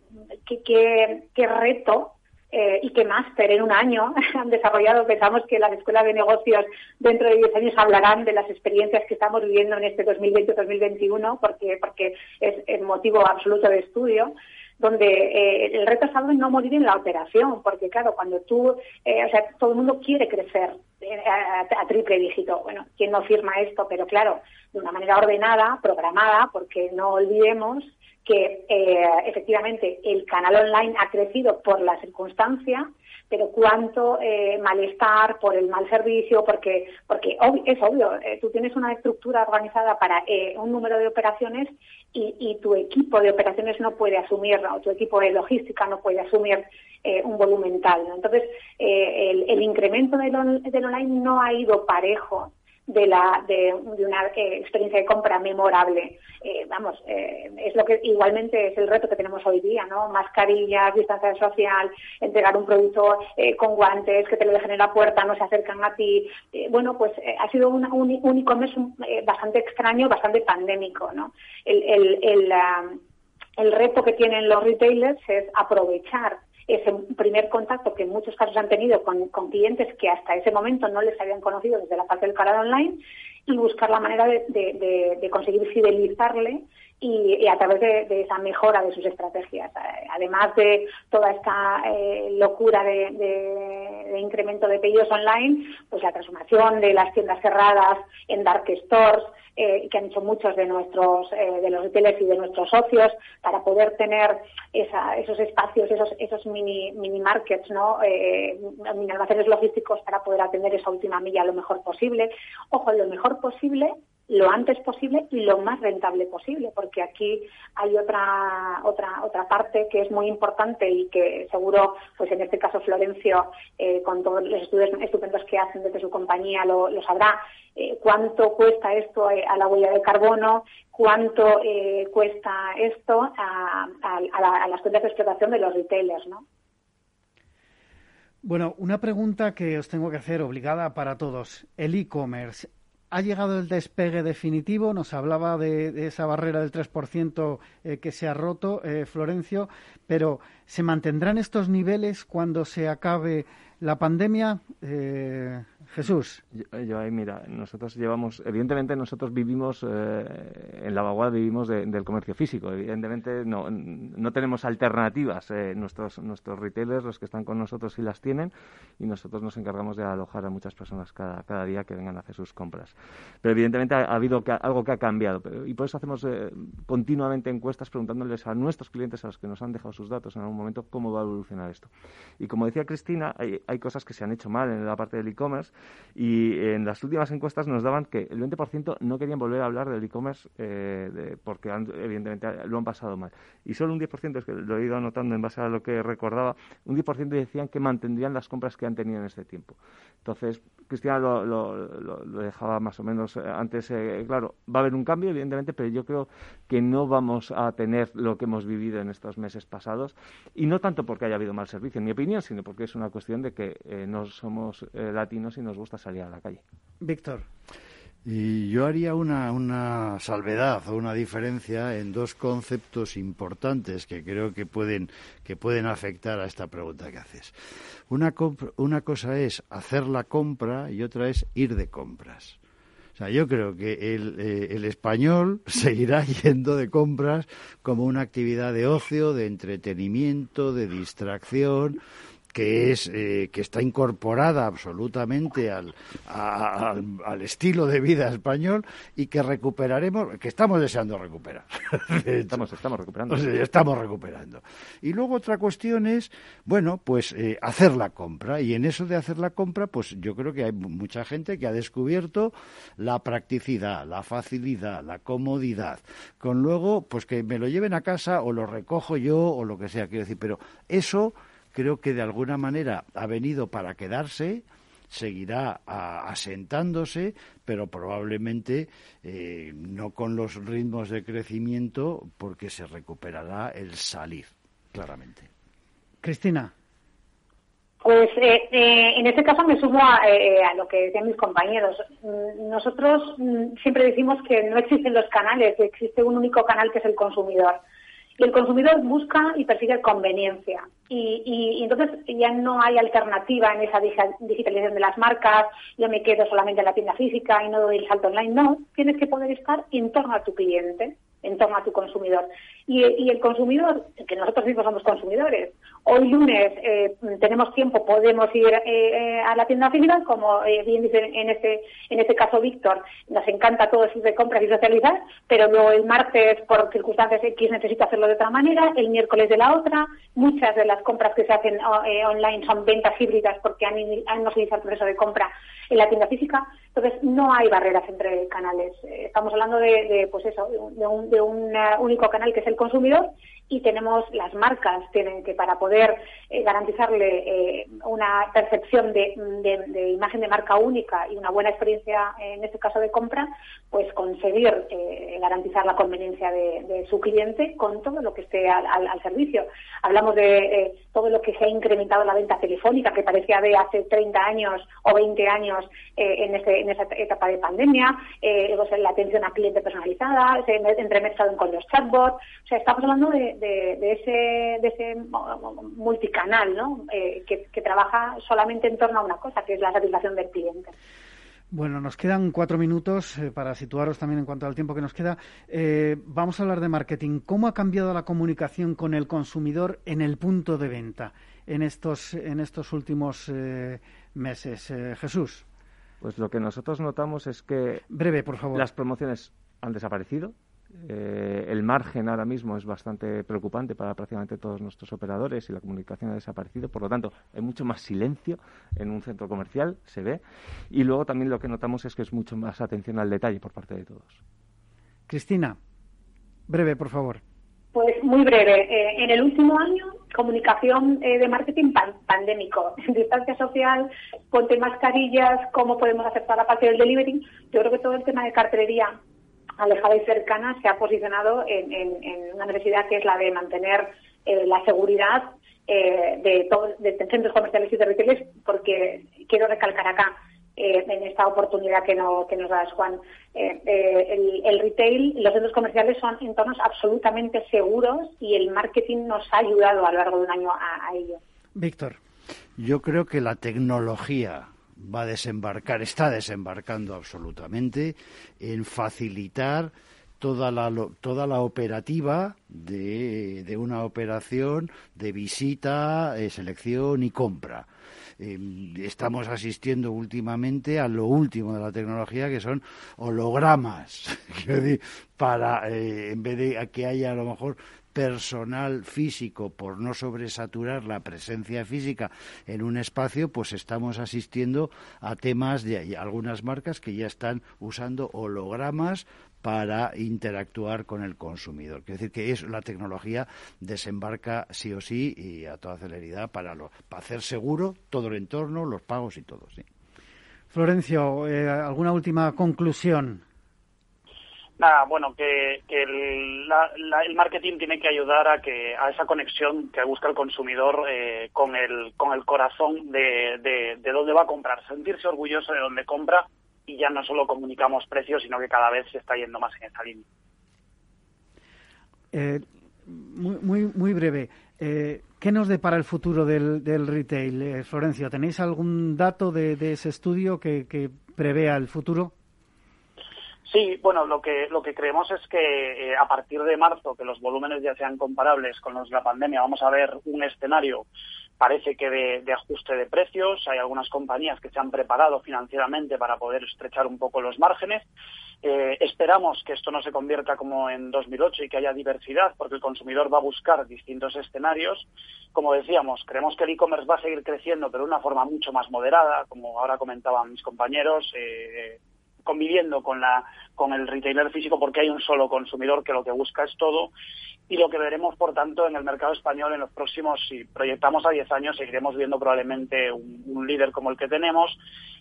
Qué, qué, qué reto eh, y qué máster en un año han desarrollado. Pensamos que las escuelas de negocios dentro de diez años hablarán de las experiencias que estamos viviendo en este dos mil veinte dos mil veintiuno, porque, porque es el motivo absoluto de estudio, donde eh, el reto está en no morir en la operación, porque claro, cuando tú, eh, o sea, todo el mundo quiere crecer a, a, a triple dígito. Bueno, ¿quién no firma esto? Pero claro, de una manera ordenada, programada, porque no olvidemos que eh, efectivamente el canal online ha crecido por la circunstancia, pero cuánto eh, malestar por el mal servicio, porque porque ob- es obvio, eh, tú tienes una estructura organizada para eh, un número de operaciones y, y tu equipo de operaciones no puede asumir, o tu equipo de logística no puede asumir eh, un volumen tal, ¿no? Entonces, eh, el, el incremento del, on- del online no ha ido parejo de la de, de una eh, experiencia de compra memorable. Eh, vamos, eh, es lo que igualmente es el reto que tenemos hoy día, ¿no? Mascarillas, distancia social, entregar un producto eh, con guantes, que te lo dejen en la puerta, no se acercan a ti. Eh, bueno, pues eh, ha sido un, un, un e-commerce eh, bastante extraño, bastante pandémico, ¿no? El, el, el, uh, el reto que tienen los retailers es aprovechar ese primer contacto que en muchos casos han tenido con, con clientes que hasta ese momento no les habían conocido desde la parte del canal online, y buscar la manera de, de, de, de conseguir fidelizarle y, y a través de, de esa mejora de sus estrategias. Además de toda esta eh, locura de, de, de incremento de pedidos online, pues la transformación de las tiendas cerradas en dark stores, eh, que han hecho muchos de nuestros eh, de los retailers y de nuestros socios, para poder tener esa, esos espacios, esos esos mini mini markets, ¿no? Eh, mini almacenes logísticos para poder atender esa última milla lo mejor posible. Ojo, lo mejor posible, lo antes posible y lo más rentable posible, porque aquí hay otra otra otra parte que es muy importante y que seguro, pues en este caso Florencio, eh, con todos los estudios estupendos que hacen desde su compañía, lo, lo sabrá. Eh, cuánto cuesta esto a la huella de carbono, cuánto eh, cuesta esto a, a, a, la, a las cuentas de explotación de los retailers, ¿no? Bueno, una pregunta que os tengo que hacer obligada para todos. El e-commerce, ¿ha llegado el despegue definitivo? Nos hablaba de, de esa barrera del tres por ciento eh, que se ha roto, eh, Florencio, pero ¿se mantendrán estos niveles cuando se acabe La pandemia, eh, Jesús. Yo, yo ahí, mira, nosotros llevamos, evidentemente nosotros vivimos, eh, en La Vaguada vivimos de, del comercio físico, evidentemente no, no tenemos alternativas, eh, nuestros, nuestros retailers, los que están con nosotros sí las tienen, y nosotros nos encargamos de alojar a muchas personas cada, cada día que vengan a hacer sus compras. Pero evidentemente ha, ha habido que, algo que ha cambiado, pero, y por eso hacemos eh, continuamente encuestas preguntándoles a nuestros clientes, a los que nos han dejado sus datos en algún momento, cómo va a evolucionar esto. Y como decía Cristina, hay, hay cosas que se han hecho mal en la parte del e-commerce, y en las últimas encuestas nos daban que el veinte por ciento no querían volver a hablar del e-commerce eh, de, porque han, evidentemente lo han pasado mal. Y solo un diez por ciento, es que lo he ido anotando en base a lo que recordaba, un diez por ciento decían que mantendrían las compras que han tenido en este tiempo. Entonces, Cristina lo, lo, lo, lo dejaba más o menos antes, eh, claro, va a haber un cambio, evidentemente, pero yo creo que no vamos a tener lo que hemos vivido en estos meses pasados, y no tanto porque haya habido mal servicio, en mi opinión, sino porque es una cuestión de que eh, no somos eh, latinos y nos gusta salir a la calle. Víctor. Y yo haría una, una salvedad o una diferencia en dos conceptos importantes que creo que pueden, que pueden afectar a esta pregunta que haces. Una, comp- una cosa es hacer la compra y otra es ir de compras. O sea, yo creo que el, eh, el español seguirá yendo de compras como una actividad de ocio, de entretenimiento, de distracción, que es eh, que está incorporada absolutamente al, a, al, al estilo de vida español y que recuperaremos, que estamos deseando recuperar. Estamos, estamos recuperando. O sea, estamos recuperando. Y luego otra cuestión es, bueno, pues eh, hacer la compra. Y en eso de hacer la compra, pues yo creo que hay mucha gente que ha descubierto la practicidad, la facilidad, la comodidad. Con luego, pues que me lo lleven a casa o lo recojo yo o lo que sea, quiero decir, pero eso creo que de alguna manera ha venido para quedarse, seguirá a, asentándose, pero probablemente eh, no con los ritmos de crecimiento, porque se recuperará el salir, claramente. Cristina. Pues eh, eh, en este caso me sumo a, eh, a lo que decían mis compañeros. Nosotros siempre decimos que no existen los canales, que existe un único canal que es el consumidor. Y el consumidor busca y persigue conveniencia. Y, y, y entonces ya no hay alternativa en esa digitalización de las marcas, yo me quedo solamente en la tienda física y no doy el salto online. No, tienes que poder estar en torno a tu cliente, en torno a tu consumidor. Y, y el consumidor, que nosotros mismos somos consumidores, hoy lunes eh, tenemos tiempo, podemos ir eh, a la tienda física, como eh, bien dice en este en este caso Víctor, nos encanta todo eso de compras y socializar, pero luego el martes por circunstancias X necesito hacerlo de otra manera, el miércoles de la otra, muchas de las compras que se hacen eh, online son ventas híbridas porque han, han agilizado el proceso de compra en la tienda física, entonces no hay barreras entre canales, estamos hablando de, de pues eso, de un, de un único canal que es el consumidor, y tenemos las marcas tienen que para poder eh, garantizarle eh, una percepción de, de, de imagen de marca única y una buena experiencia en este caso de compra, pues conseguir eh, garantizar la conveniencia de, de su cliente con todo lo que esté al, al, al servicio. Hablamos de eh, todo lo que se ha incrementado la venta telefónica que parecía de hace treinta años o veinte años eh, en, este, en esa etapa de pandemia, eh, o sea, la atención al cliente personalizada, se entremezclan con los chatbots, o sea, estamos hablando de De, de ese de ese multicanal, ¿no? Eh, que, que trabaja solamente en torno a una cosa, que es la satisfacción del cliente. Bueno, nos quedan cuatro minutos eh, para situaros también en cuanto al tiempo que nos queda. Eh, vamos a hablar de marketing. ¿Cómo ha cambiado la comunicación con el consumidor en el punto de venta en estos, en estos últimos eh, meses? Eh, Jesús. Pues lo que nosotros notamos es que... Breve, por favor. Las promociones han desaparecido. Eh, el margen ahora mismo es bastante preocupante para prácticamente todos nuestros operadores y la comunicación ha desaparecido, por lo tanto hay mucho más silencio en un centro comercial, se ve, y luego también lo que notamos es que es mucho más atención al detalle por parte de todos. Cristina, breve, por favor. Pues muy breve. Eh, en el último año, comunicación eh, de marketing pan, pandémico, distancia social, ponte mascarillas, cómo podemos aceptar la parte del delivery. Yo creo que todo el tema de cartelería alejada y cercana se ha posicionado en, en, en una necesidad que es la de mantener eh, la seguridad eh, de todos de centros comerciales y de retailers, porque quiero recalcar acá eh, en esta oportunidad que, no, que nos das, Juan, eh, eh, el, el retail, los centros comerciales son entornos absolutamente seguros y el marketing nos ha ayudado a lo largo de un año a, a ello. Víctor. Yo creo que la tecnología va a desembarcar, está desembarcando absolutamente en facilitar toda la toda la operativa de, de una operación de visita, selección y compra. Eh, estamos asistiendo últimamente a lo último de la tecnología, que son hologramas, quiero decir, para eh, en vez de que haya a lo mejor personal físico, por no sobresaturar la presencia física en un espacio, pues estamos asistiendo a temas de algunas marcas que ya están usando hologramas para interactuar con el consumidor. Quiere decir que eso, la tecnología desembarca sí o sí y a toda celeridad para, lo, para hacer seguro todo el entorno, los pagos y todo. ¿Sí? Florencio, eh, ¿alguna última conclusión? Nada, bueno, que, que el, la, la, el marketing tiene que ayudar a que a esa conexión que busca el consumidor eh, con el con el corazón de, de, de dónde va a comprar, sentirse orgulloso de dónde compra. Y ya no solo comunicamos precios, sino que cada vez se está yendo más en esa línea. Eh, muy, muy, muy breve. Eh, ¿Qué nos depara el futuro del, del retail, eh, Florencio? ¿Tenéis algún dato de, de ese estudio que, que prevea el futuro? Sí, bueno, lo que lo que creemos es que eh, a partir de marzo, que los volúmenes ya sean comparables con los de la pandemia, vamos a ver un escenario, parece que de, de ajuste de precios. Hay algunas compañías que se han preparado financieramente para poder estrechar un poco los márgenes. Eh, esperamos que esto no se convierta como en dos mil ocho y que haya diversidad, porque el consumidor va a buscar distintos escenarios. Como decíamos, creemos que el e-commerce va a seguir creciendo, pero de una forma mucho más moderada, como ahora comentaban mis compañeros, eh, conviviendo con la con el retailer físico, porque hay un solo consumidor que lo que busca es todo. Y lo que veremos, por tanto, en el mercado español en los próximos, si proyectamos a diez años, seguiremos viendo probablemente un, un líder como el que tenemos,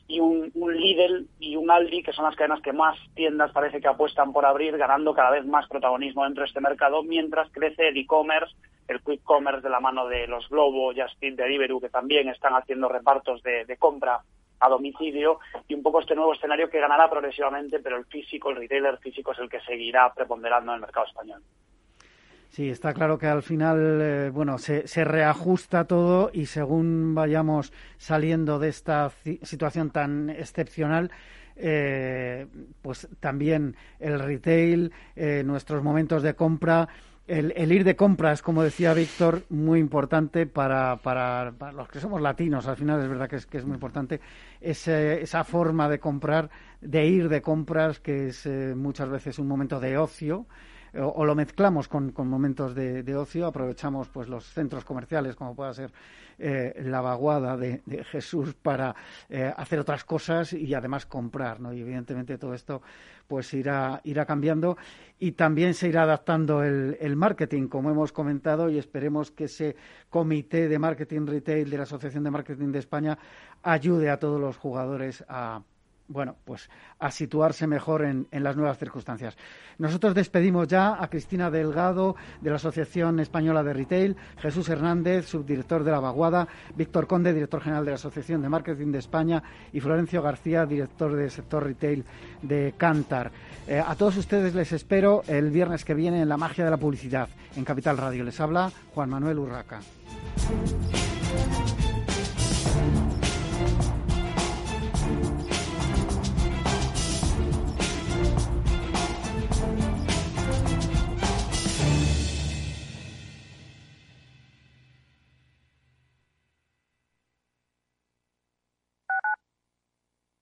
y un, un Lidl y un Aldi, que son las cadenas que más tiendas parece que apuestan por abrir, ganando cada vez más protagonismo dentro de este mercado, mientras crece el e-commerce, el quick commerce de la mano de los Globo, Just Eat, Deliveroo, que también están haciendo repartos de, de compra a domicilio, y un poco este nuevo escenario que ganará progresivamente, pero el físico, el retailer físico es el que seguirá preponderando en el mercado español. Sí, está claro que al final, eh, bueno, se, se reajusta todo, y según vayamos saliendo de esta situación tan excepcional, eh, pues también el retail, eh, nuestros momentos de compra, el, el ir de compras, como decía Víctor, muy importante para, para, para los que somos latinos. Al final es verdad que es, que es muy importante ese, esa forma de comprar, de ir de compras, que es eh, muchas veces un momento de ocio. O, o lo mezclamos con, con momentos de, de ocio, aprovechamos pues los centros comerciales, como pueda ser eh, la vaguada de, de Jesús, para eh, hacer otras cosas y además comprar, ¿no? Y evidentemente todo esto pues irá, irá cambiando, y también se irá adaptando el, el marketing, como hemos comentado, y esperemos que ese comité de marketing retail de la Asociación de Marketing de España ayude a todos los jugadores a... bueno, pues a situarse mejor en, en las nuevas circunstancias. Nosotros despedimos ya a Cristina Delgado, de la Asociación Española de Retail, Jesús Hernández, subdirector de La Vaguada, Víctor Conde, director general de la Asociación de Marketing de España, y Florencio García, director del sector retail de Kantar. Eh, a todos ustedes les espero el viernes que viene en La Magia de la Publicidad, en Capital Radio. Les habla Juan Manuel Urraca.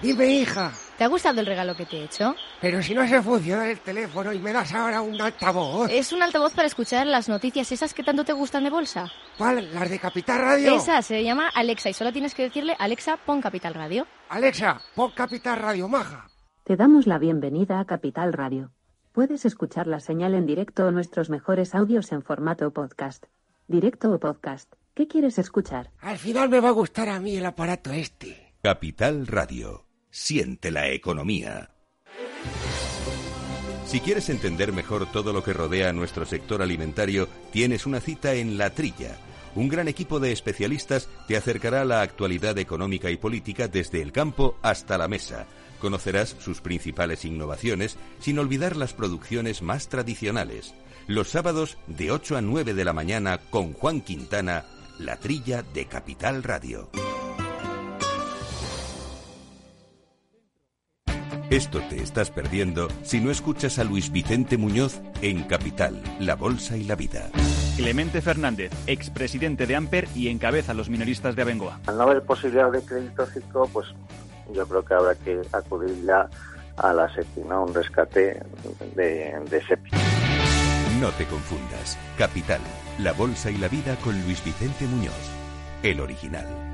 Dime, hija. ¿Te ha gustado el regalo que te he hecho? Pero si no se funciona el teléfono y me das ahora un altavoz. Es un altavoz para escuchar las noticias esas que tanto te gustan de bolsa. ¿Cuál? ¿Las de Capital Radio? Esa, se llama Alexa, y solo tienes que decirle: Alexa, pon Capital Radio. Alexa, pon Capital Radio, maja. Te damos la bienvenida a Capital Radio. Puedes escuchar la señal en directo o nuestros mejores audios en formato podcast. Directo o podcast. ¿Qué quieres escuchar? Al final me va a gustar a mí el aparato este. Capital Radio. Siente la economía. Si quieres entender mejor todo lo que rodea a nuestro sector alimentario, tienes una cita en La Trilla. Un gran equipo de especialistas te acercará a la actualidad económica y política desde el campo hasta la mesa. Conocerás sus principales innovaciones, sin olvidar las producciones más tradicionales. Los sábados de ocho a nueve de la mañana con Juan Quintana, La Trilla de Capital Radio. Esto te estás perdiendo si no escuchas a Luis Vicente Muñoz en Capital, La Bolsa y la Vida. Clemente Fernández, expresidente de Amper y encabeza a los minoristas de Abengoa. Al no haber posibilidad de crédito cíclico, pues yo creo que habrá que acudir ya a la SEPI, ¿no? Un rescate de, de SEPI. No te confundas. Capital, La Bolsa y la Vida con Luis Vicente Muñoz, el original.